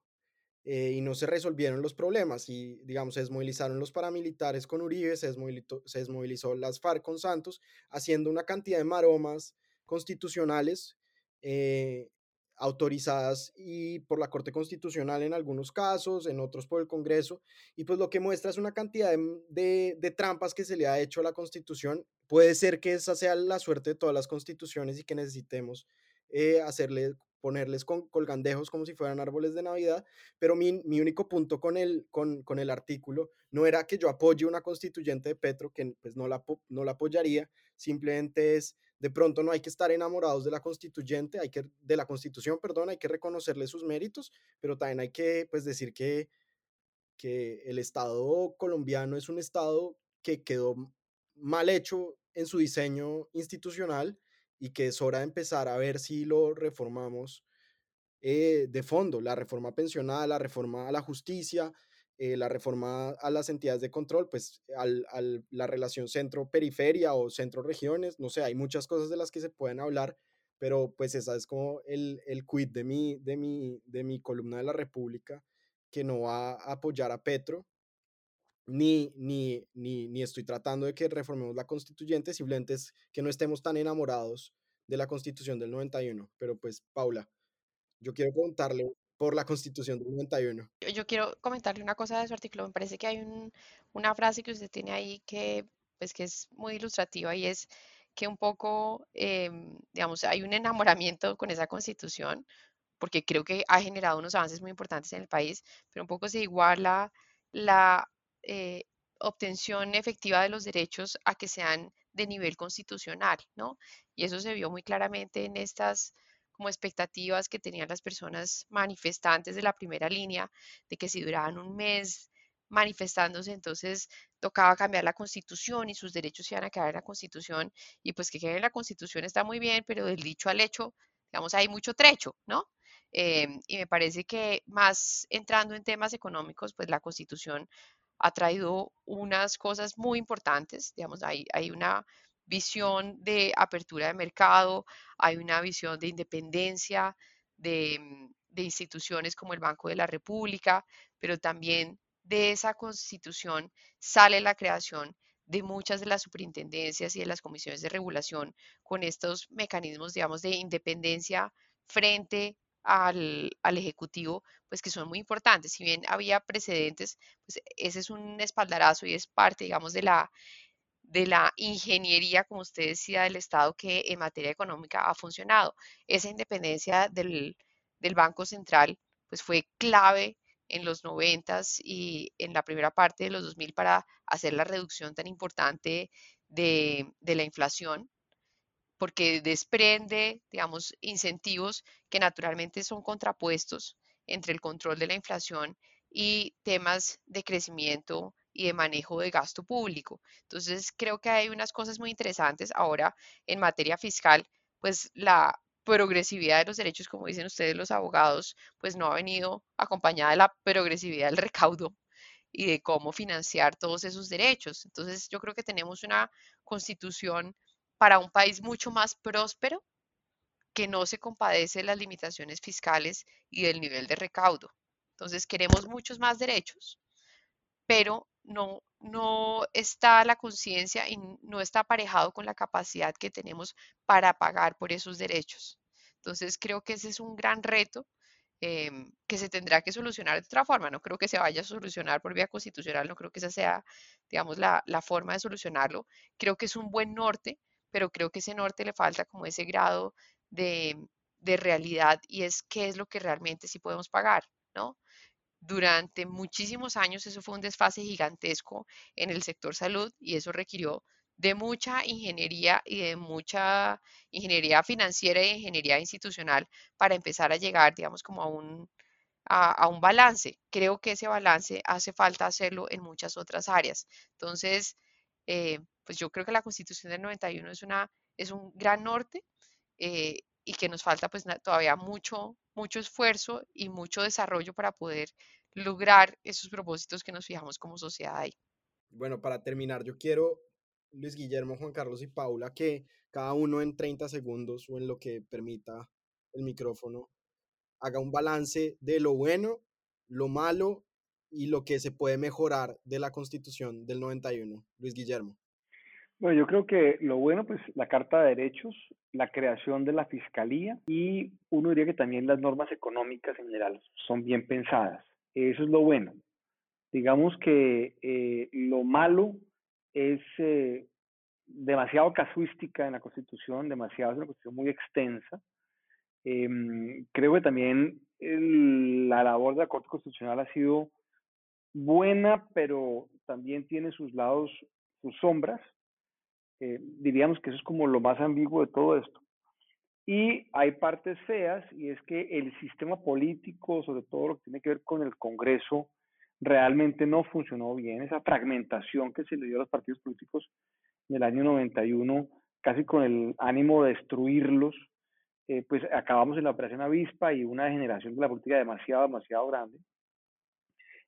Eh, y no se resolvieron los problemas, y digamos se desmovilizaron los paramilitares con Uribe, se desmovilizó, se desmovilizó las FARC con Santos, haciendo una cantidad de maromas constitucionales eh, autorizadas y por la Corte Constitucional en algunos casos, en otros por el Congreso, y pues lo que muestra es una cantidad de, de, de trampas que se le ha hecho a la Constitución. Puede ser que esa sea la suerte de todas las constituciones y que necesitemos eh, hacerle... ponerles con colgandejos como si fueran árboles de Navidad, pero mi, mi único punto con el, con, con el artículo no era que yo apoye una constituyente de Petro, que pues no la, no la apoyaría, simplemente es, de pronto no hay que estar enamorados de la constituyente, hay que, de la constitución, perdón, hay que reconocerle sus méritos, pero también hay que pues decir que, que el Estado colombiano es un Estado que quedó mal hecho en su diseño institucional, y que es hora de empezar a ver si lo reformamos eh, de fondo, la reforma pensional, la reforma a la justicia, eh, la reforma a las entidades de control, pues al, al, la relación centro-periferia o centro-regiones, no sé, hay muchas cosas de las que se pueden hablar, pero pues esa es como el, el quid de mi, de, mi, de mi columna de La República, que no va a apoyar a Petro, Ni, ni, ni, ni estoy tratando de que reformemos la constituyente, simplemente es que no estemos tan enamorados de la Constitución del noventa y uno. Pero pues, Paula, yo quiero preguntarle por la Constitución del noventa y uno. Yo, yo quiero comentarle una cosa de su artículo. Me parece que hay un, una frase que usted tiene ahí que, pues, que es muy ilustrativa, y es que un poco, eh, digamos, hay un enamoramiento con esa constitución, porque creo que ha generado unos avances muy importantes en el país, pero un poco se iguala la eh, obtención efectiva de los derechos a que sean de nivel constitucional, ¿no? Y eso se vio muy claramente en estas como expectativas que tenían las personas manifestantes de la primera línea, de que si duraban un mes manifestándose, entonces tocaba cambiar la Constitución y sus derechos se iban a quedar en la Constitución, y pues que quede en la Constitución está muy bien, pero del dicho al hecho, digamos, hay mucho trecho, ¿no? Eh, y me parece que más entrando en temas económicos, pues la Constitución ha traído unas cosas muy importantes, digamos, hay, hay una visión de apertura de mercado, hay una visión de independencia de, de instituciones como el Banco de la República, pero también de esa Constitución sale la creación de muchas de las superintendencias y de las comisiones de regulación con estos mecanismos, digamos, de independencia frente al, al Ejecutivo, pues que son muy importantes. Si bien había precedentes, pues ese es un espaldarazo y es parte, digamos, de la, de la ingeniería, como usted decía, del Estado que en materia económica ha funcionado. Esa independencia del, del Banco Central, pues fue clave en los noventas y en la primera parte de los dos mil para hacer la reducción tan importante de, de la inflación, porque desprende, digamos, incentivos que naturalmente son contrapuestos entre el control de la inflación y temas de crecimiento y de manejo de gasto público. Entonces, creo que hay unas cosas muy interesantes ahora en materia fiscal, pues la progresividad de los derechos, como dicen ustedes los abogados, pues no ha venido acompañada de la progresividad del recaudo y de cómo financiar todos esos derechos. Entonces yo creo que tenemos una constitución para un país mucho más próspero que no se compadece de las limitaciones fiscales y del nivel de recaudo. Entonces queremos muchos más derechos, pero no, no está la conciencia y no está aparejado con la capacidad que tenemos para pagar por esos derechos. Entonces creo que ese es un gran reto eh, que se tendrá que solucionar de otra forma. No creo que se vaya a solucionar por vía constitucional, no creo que esa sea, digamos, la, la forma de solucionarlo. Creo que es un buen norte, pero creo que ese norte le falta como ese grado de, de realidad, y es qué es lo que realmente sí podemos pagar, ¿no? Durante muchísimos años eso fue un desfase gigantesco en el sector salud, y eso requirió de mucha ingeniería y de mucha ingeniería financiera y ingeniería institucional para empezar a llegar, digamos, como a un, a, a un balance. Creo que ese balance hace falta hacerlo en muchas otras áreas. Entonces, eh, pues yo creo que la Constitución del noventa y uno es, una, es un gran norte eh, y que nos falta pues todavía mucho mucho esfuerzo y mucho desarrollo para poder lograr esos propósitos que nos fijamos como sociedad ahí. Bueno, para terminar, yo quiero, Luis Guillermo, Juan Carlos y Paula, que cada uno en treinta segundos o en lo que permita el micrófono, haga un balance de lo bueno, lo malo y lo que se puede mejorar de la Constitución del noventa y uno. Luis Guillermo. Bueno, yo creo que lo bueno, pues la Carta de Derechos, la creación de la Fiscalía y uno diría que también las normas económicas en general son bien pensadas. Eso es lo bueno. Digamos que eh, lo malo es eh, demasiado casuística en la Constitución, demasiado, es una Constitución muy extensa. Eh, creo que también el, la labor de la Corte Constitucional ha sido buena, pero también tiene sus lados, sus sombras. Eh, diríamos que eso es como lo más ambiguo de todo esto. Y hay partes feas, y es que el sistema político, sobre todo lo que tiene que ver con el Congreso, realmente no funcionó bien. Esa fragmentación que se le dio a los partidos políticos en el año noventa y uno, casi con el ánimo de destruirlos, eh, pues acabamos en la operación Avispa y una degeneración de la política demasiado, demasiado grande.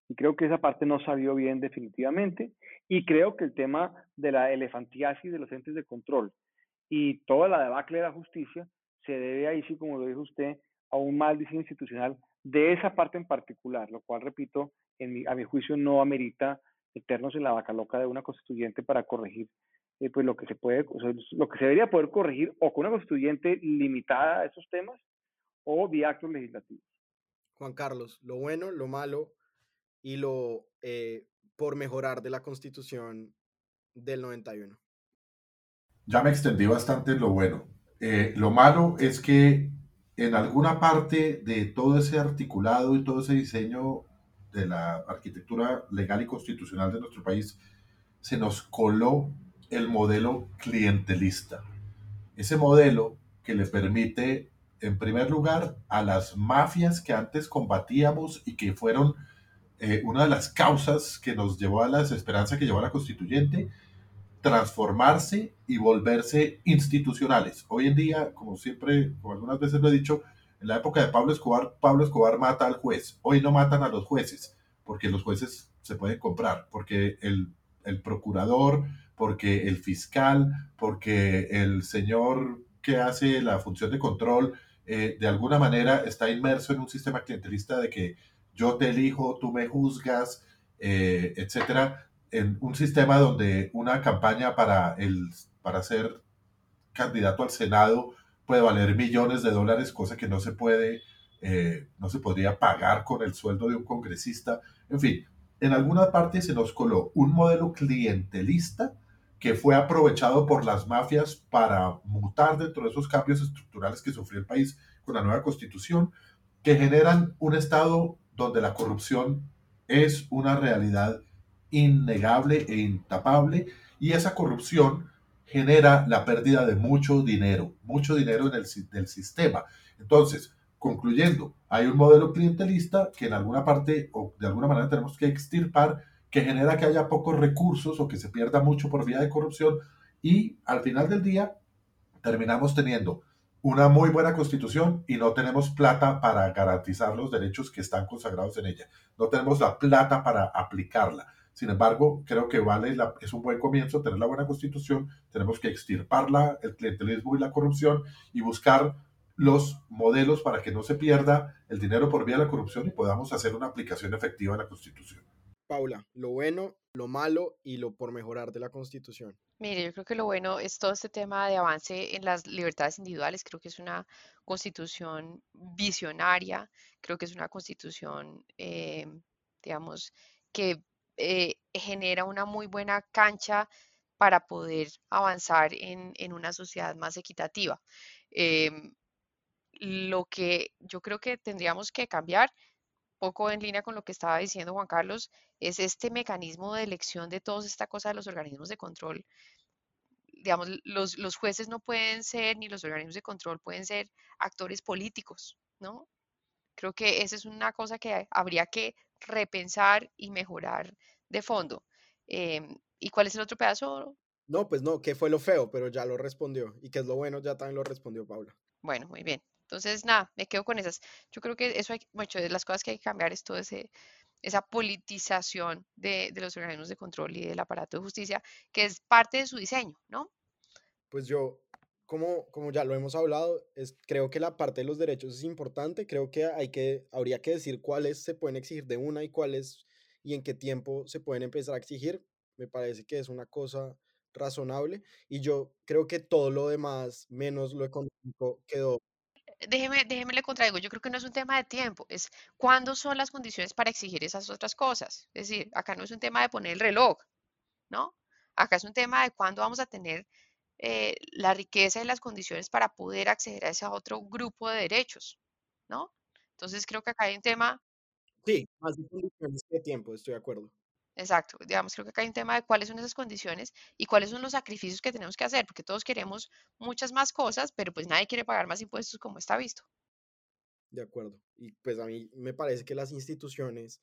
Y creo que esa parte no salió bien definitivamente. Y creo que el tema de la elefantiasis de los entes de control y toda la debacle de la justicia se debe ahí, sí, como lo dijo usted, a un mal diseño institucional de esa parte en particular, lo cual, repito, en mi, a mi juicio no amerita meternos en la vaca loca de una constituyente para corregir eh, pues lo que se puede, o sea, lo que se debería poder corregir o con una constituyente limitada a esos temas o vía actos legislativos. Juan Carlos, lo bueno, lo malo y lo eh, por mejorar de la Constitución del noventa y uno. Ya me extendí bastante en lo bueno. Eh, lo malo es que en alguna parte de todo ese articulado y todo ese diseño de la arquitectura legal y constitucional de nuestro país, se nos coló el modelo clientelista. Ese modelo que le permite, en primer lugar, a las mafias que antes combatíamos y que fueron eh, una de las causas que nos llevó a la desesperanza que llevó a la constituyente, transformarse y volverse institucionales. Hoy en día, como siempre, como algunas veces lo he dicho, en la época de Pablo Escobar, Pablo Escobar mata al juez. Hoy no matan a los jueces, porque los jueces se pueden comprar, porque el, el procurador, porque el fiscal, porque el señor que hace la función de control, eh, de alguna manera está inmerso en un sistema clientelista de que yo te elijo, tú me juzgas, eh, etcétera, en un sistema donde una campaña para, el, para ser candidato al Senado puede valer millones de dólares, cosa que no se puede, eh, no se podría pagar con el sueldo de un congresista. En fin, en alguna parte se nos coló un modelo clientelista que fue aprovechado por las mafias para mutar dentro de esos cambios estructurales que sufrió el país con la nueva Constitución, que generan un estado donde la corrupción es una realidad innegable e intapable, y esa corrupción genera la pérdida de mucho dinero, mucho dinero en el del sistema. Entonces, concluyendo, hay un modelo clientelista que en alguna parte o de alguna manera tenemos que extirpar, que genera que haya pocos recursos o que se pierda mucho por vía de corrupción, y al final del día terminamos teniendo una muy buena constitución y no tenemos plata para garantizar los derechos que están consagrados en ella. No tenemos la plata para aplicarla. Sin embargo, creo que vale la, es un buen comienzo tener la buena constitución. Tenemos que extirparla, el clientelismo y la corrupción, y buscar los modelos para que no se pierda el dinero por vía de la corrupción y podamos hacer una aplicación efectiva de la constitución. Paula, lo bueno, lo malo y lo por mejorar de la constitución. Mire, yo creo que lo bueno es todo este tema de avance en las libertades individuales. Creo que es una constitución visionaria, creo que es una constitución, eh, digamos, que Eh, genera una muy buena cancha para poder avanzar en, en una sociedad más equitativa. Eh, lo que yo creo que tendríamos que cambiar, poco en línea con lo que estaba diciendo Juan Carlos, es este mecanismo de elección de toda esta cosa de los organismos de control. Digamos, los, los jueces no pueden ser, ni los organismos de control pueden ser actores políticos, ¿no? Creo que esa es una cosa que habría que repensar y mejorar de fondo. Eh, ¿Y cuál es el otro pedazo? No, pues no, ¿qué fue lo feo? Pero ya lo respondió. ¿Y qué es lo bueno? Ya también lo respondió Paula. Bueno, muy bien. Entonces, nada, me quedo con esas. Yo creo que eso hay, mucho de las cosas que hay que cambiar es todo ese esa politización de, de los organismos de control y del aparato de justicia, que es parte de su diseño, ¿no? Pues yo... Como, como ya lo hemos hablado, es, creo que la parte de los derechos es importante. Creo que, hay que habría que decir cuáles se pueden exigir de una y cuáles y en qué tiempo se pueden empezar a exigir. Me parece que es una cosa razonable. Y yo creo que todo lo demás, menos lo económico, quedó. Déjeme, déjeme le contradigo. Yo creo que no es un tema de tiempo. Es cuándo son las condiciones para exigir esas otras cosas. Es decir, acá no es un tema de poner el reloj, ¿no? Acá es un tema de cuándo vamos a tener... Eh, la riqueza y las condiciones para poder acceder a ese otro grupo de derechos, ¿no? Entonces creo que acá hay un tema... Sí, más de condiciones que de tiempo, estoy de acuerdo. Exacto, digamos, creo que acá hay un tema de cuáles son esas condiciones y cuáles son los sacrificios que tenemos que hacer, porque todos queremos muchas más cosas, pero pues nadie quiere pagar más impuestos como está visto. De acuerdo, y pues a mí me parece que las instituciones,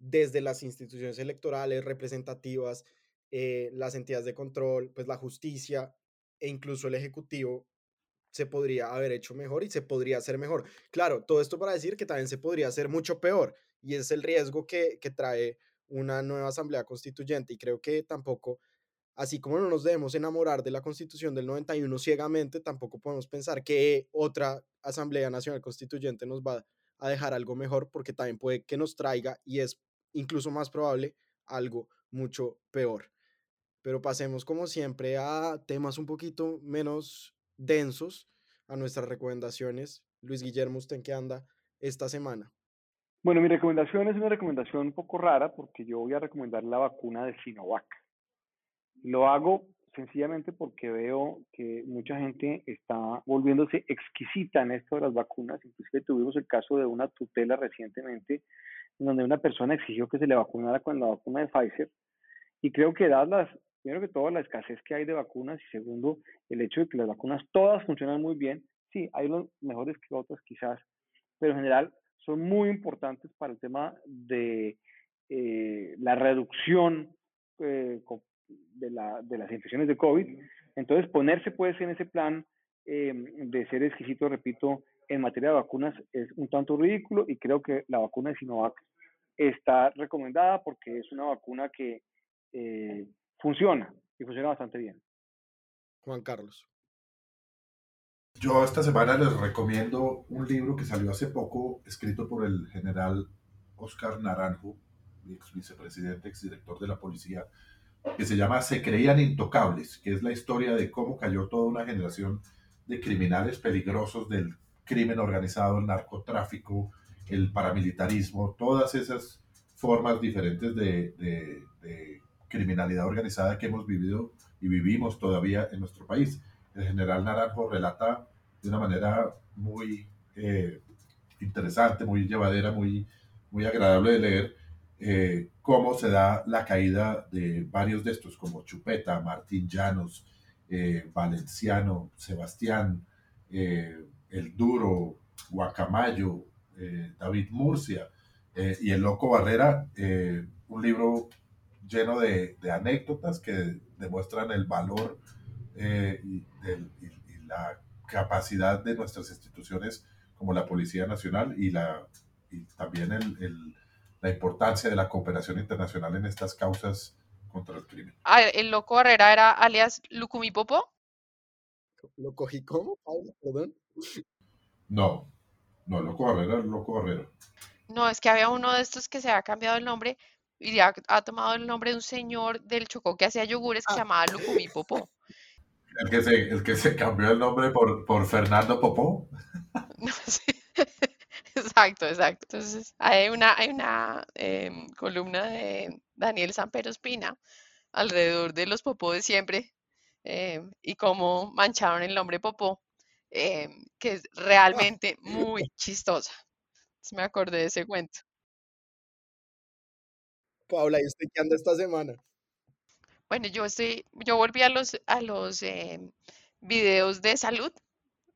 desde las instituciones electorales, representativas, eh, las entidades de control, pues la justicia, e incluso el Ejecutivo se podría haber hecho mejor y se podría hacer mejor. Claro, todo esto para decir que también se podría hacer mucho peor, y es el riesgo que, que trae una nueva Asamblea Constituyente, y creo que tampoco, así como no nos debemos enamorar de la Constitución del noventa y uno ciegamente, tampoco podemos pensar que otra Asamblea Nacional Constituyente nos va a dejar algo mejor, porque también puede que nos traiga, y es incluso más probable, algo mucho peor. Pero pasemos como siempre a temas un poquito menos densos, a nuestras recomendaciones. Luis Guillermo, ¿usted en qué anda esta semana? Bueno, mi recomendación es una recomendación un poco rara porque yo voy a recomendar la vacuna de Sinovac. Lo hago sencillamente porque veo que mucha gente está volviéndose exquisita en esto de las vacunas. Inclusive tuvimos el caso de una tutela recientemente en donde una persona exigió que se le vacunara con la vacuna de Pfizer, y creo que dadas las, primero que todo, la escasez que hay de vacunas, y segundo, el hecho de que las vacunas todas funcionan muy bien. Sí, hay unas mejores que otras quizás, pero en general son muy importantes para el tema de eh, la reducción eh, de, la, de las infecciones de COVID. Entonces, ponerse pues en ese plan eh, de ser exquisito, repito, en materia de vacunas es un tanto ridículo, y creo que la vacuna de Sinovac está recomendada porque es una vacuna que eh, funciona, y funciona bastante bien. Juan Carlos. Yo esta semana les recomiendo un libro que salió hace poco, escrito por el general Oscar Naranjo, ex vicepresidente, ex director de la policía, que se llama Se creían intocables, que es la historia de cómo cayó toda una generación de criminales peligrosos del crimen organizado, el narcotráfico, el paramilitarismo, todas esas formas diferentes de, de, de criminalidad organizada que hemos vivido y vivimos todavía en nuestro país. El general Naranjo relata de una manera muy eh, interesante, muy llevadera, muy, muy agradable de leer, eh, cómo se da la caída de varios de estos, como Chupeta, Martín Llanos, eh, Valenciano, Sebastián, eh, El Duro, Guacamayo, eh, David Murcia eh, y El Loco Barrera. Eh, un libro lleno de, de anécdotas que demuestran el valor Eh, y, del, y, y la capacidad de nuestras instituciones como la Policía Nacional, y, la, y también el, el, la importancia de la cooperación internacional en estas causas contra el crimen. Ah, ¿el Loco Barrera era alias Lucumipopo? ¿Lo cogí como? Perdón. No, no, Loco Barrera, Loco Barrera. No, es que había uno de estos que se había cambiado el nombre y ya ha tomado el nombre de un señor del Chocó que hacía yogures que ah. se llamaba Lucumipopo. El que, se, el que se cambió el nombre por, por Fernando Popó. No, sí. Exacto, exacto. Entonces, hay una, hay una eh, columna de Daniel Samper Ospina alrededor de los Popó de siempre eh, y cómo mancharon el nombre Popó, eh, que es realmente muy chistosa. Entonces, me acordé de ese cuento. Paula, ¿y usted qué anda esta semana? Bueno, yo estoy, yo volví a los, a los eh, videos de salud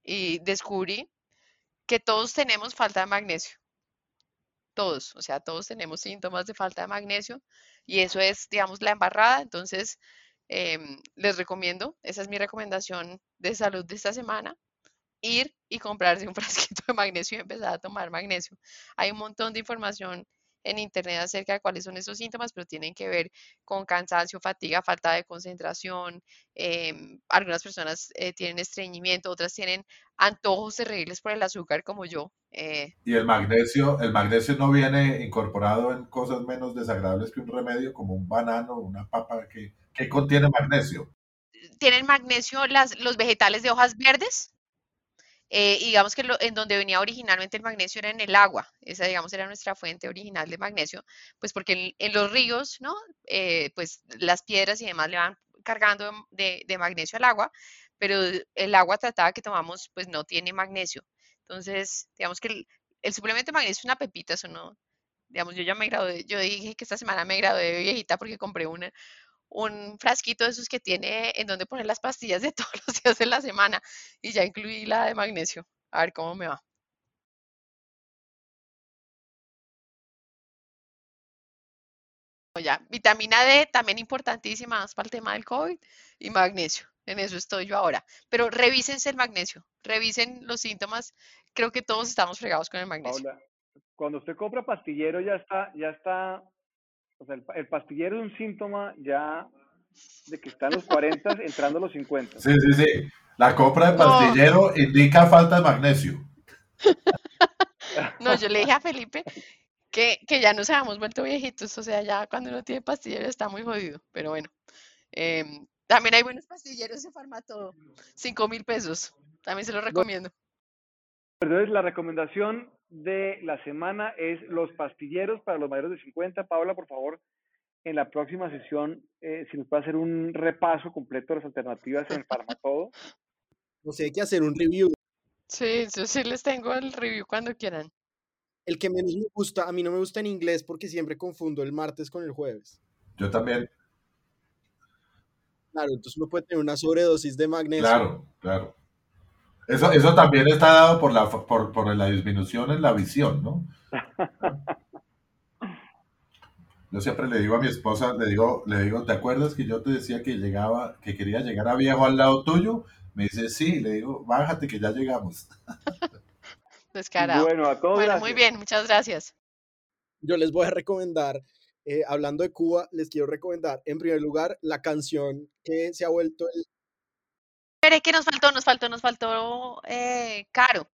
y descubrí que todos tenemos falta de magnesio. Todos, o sea, todos tenemos síntomas de falta de magnesio, y eso es, digamos, la embarrada. Entonces, eh, les recomiendo, esa es mi recomendación de salud de esta semana, ir y comprarse un frasquito de magnesio y empezar a tomar magnesio. Hay un montón de información en internet acerca de cuáles son esos síntomas, pero tienen que ver con cansancio, fatiga, falta de concentración, eh, algunas personas eh, tienen estreñimiento, otras tienen antojos terribles por el azúcar, como yo. Eh. ¿Y el magnesio, el magnesio no viene incorporado en cosas menos desagradables que un remedio, como un banano o una papa? ¿Qué que contiene magnesio? ¿Tienen magnesio las, los vegetales de hojas verdes? Eh, digamos que lo, en donde venía originalmente el magnesio era en el agua. Esa, digamos, era nuestra fuente original de magnesio, pues porque en, en los ríos, ¿no? Eh, pues las piedras y demás le van cargando de, de magnesio al agua, pero el agua tratada que tomamos, pues no tiene magnesio. Entonces, digamos que el, el suplemento de magnesio es una pepita, eso no, digamos, yo ya me gradué, yo dije que esta semana me gradué de viejita porque compré una, un frasquito de esos que tiene en donde poner las pastillas de todos los días de la semana, y ya incluí la de magnesio. A ver cómo me va. Ya, vitamina D también importantísima más para el tema del COVID, y magnesio. En eso estoy yo ahora. Pero revísense el magnesio, revisen los síntomas. Creo que todos estamos fregados con el magnesio. Paula, cuando usted compra pastillero ya está, ya está... O sea, el, el pastillero es un síntoma ya de que están los cuarenta entrando a los cincuenta. Sí, sí, sí. La compra de pastillero no indica falta de magnesio. No, yo le dije a Felipe que, que ya nos habíamos vuelto viejitos. O sea, ya cuando uno tiene pastillero está muy jodido. Pero bueno, eh, también hay buenos pastilleros en Farmatodo. Cinco mil pesos. También se los recomiendo. Entonces, la recomendación de la semana es los pastilleros para los mayores de cincuenta. Paula, por favor, en la próxima sesión, eh, si nos puede hacer un repaso completo de las alternativas en Farmatodo. No sé, hay que hacer un review. Sí, yo sí les tengo el review cuando quieran. El que menos me gusta, a mí no me gusta en inglés porque siempre confundo el martes con el jueves. Yo también. Claro, entonces uno puede tener una sobredosis de magnesio. Claro, claro. Eso, eso también está dado por la, por, por la disminución en la visión, ¿no? Yo siempre le digo a mi esposa, le digo, le digo, ¿te acuerdas que yo te decía que llegaba, que quería llegar a viejo al lado tuyo? Me dice, sí, le digo, bájate que ya llegamos. Descarado. Bueno, a todos. Bueno, gracias. Muy bien, muchas gracias. Yo les voy a recomendar, eh, hablando de Cuba, les quiero recomendar, en primer lugar, la canción que se ha vuelto el... Espere, que nos faltó, nos faltó, nos faltó eh, Caro.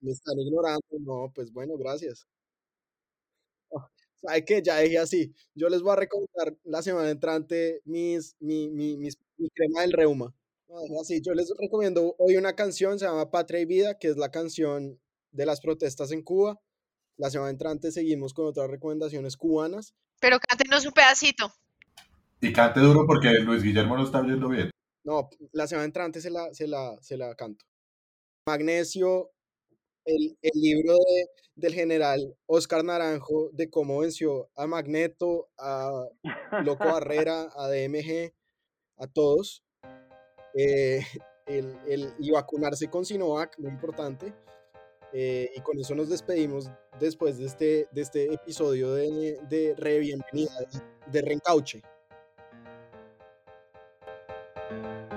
Me están ignorando, no, pues bueno, gracias. Oh, ¿sabe qué? Ya dejé así. Yo les voy a recomendar la semana entrante mis, mi, mi, mis, mi crema del reuma. No, dejé así. Yo les recomiendo hoy una canción, se llama Patria y Vida, que es la canción de las protestas en Cuba. La semana entrante seguimos con otras recomendaciones cubanas. Pero cántenos un pedacito. Y cante duro porque Luis Guillermo no está oyendo bien. No, la semana entrante se la, se la, se la canto. Magnesio, el, el libro de, del general Oscar Naranjo, de cómo venció a Magneto, a Loco Barrera, a D M G, a todos. Eh, el, el, y vacunarse con Sinovac, muy importante. Eh, y con eso nos despedimos después de este, de este episodio de, de Re-Bienvenida, de Reencauche. Thank you.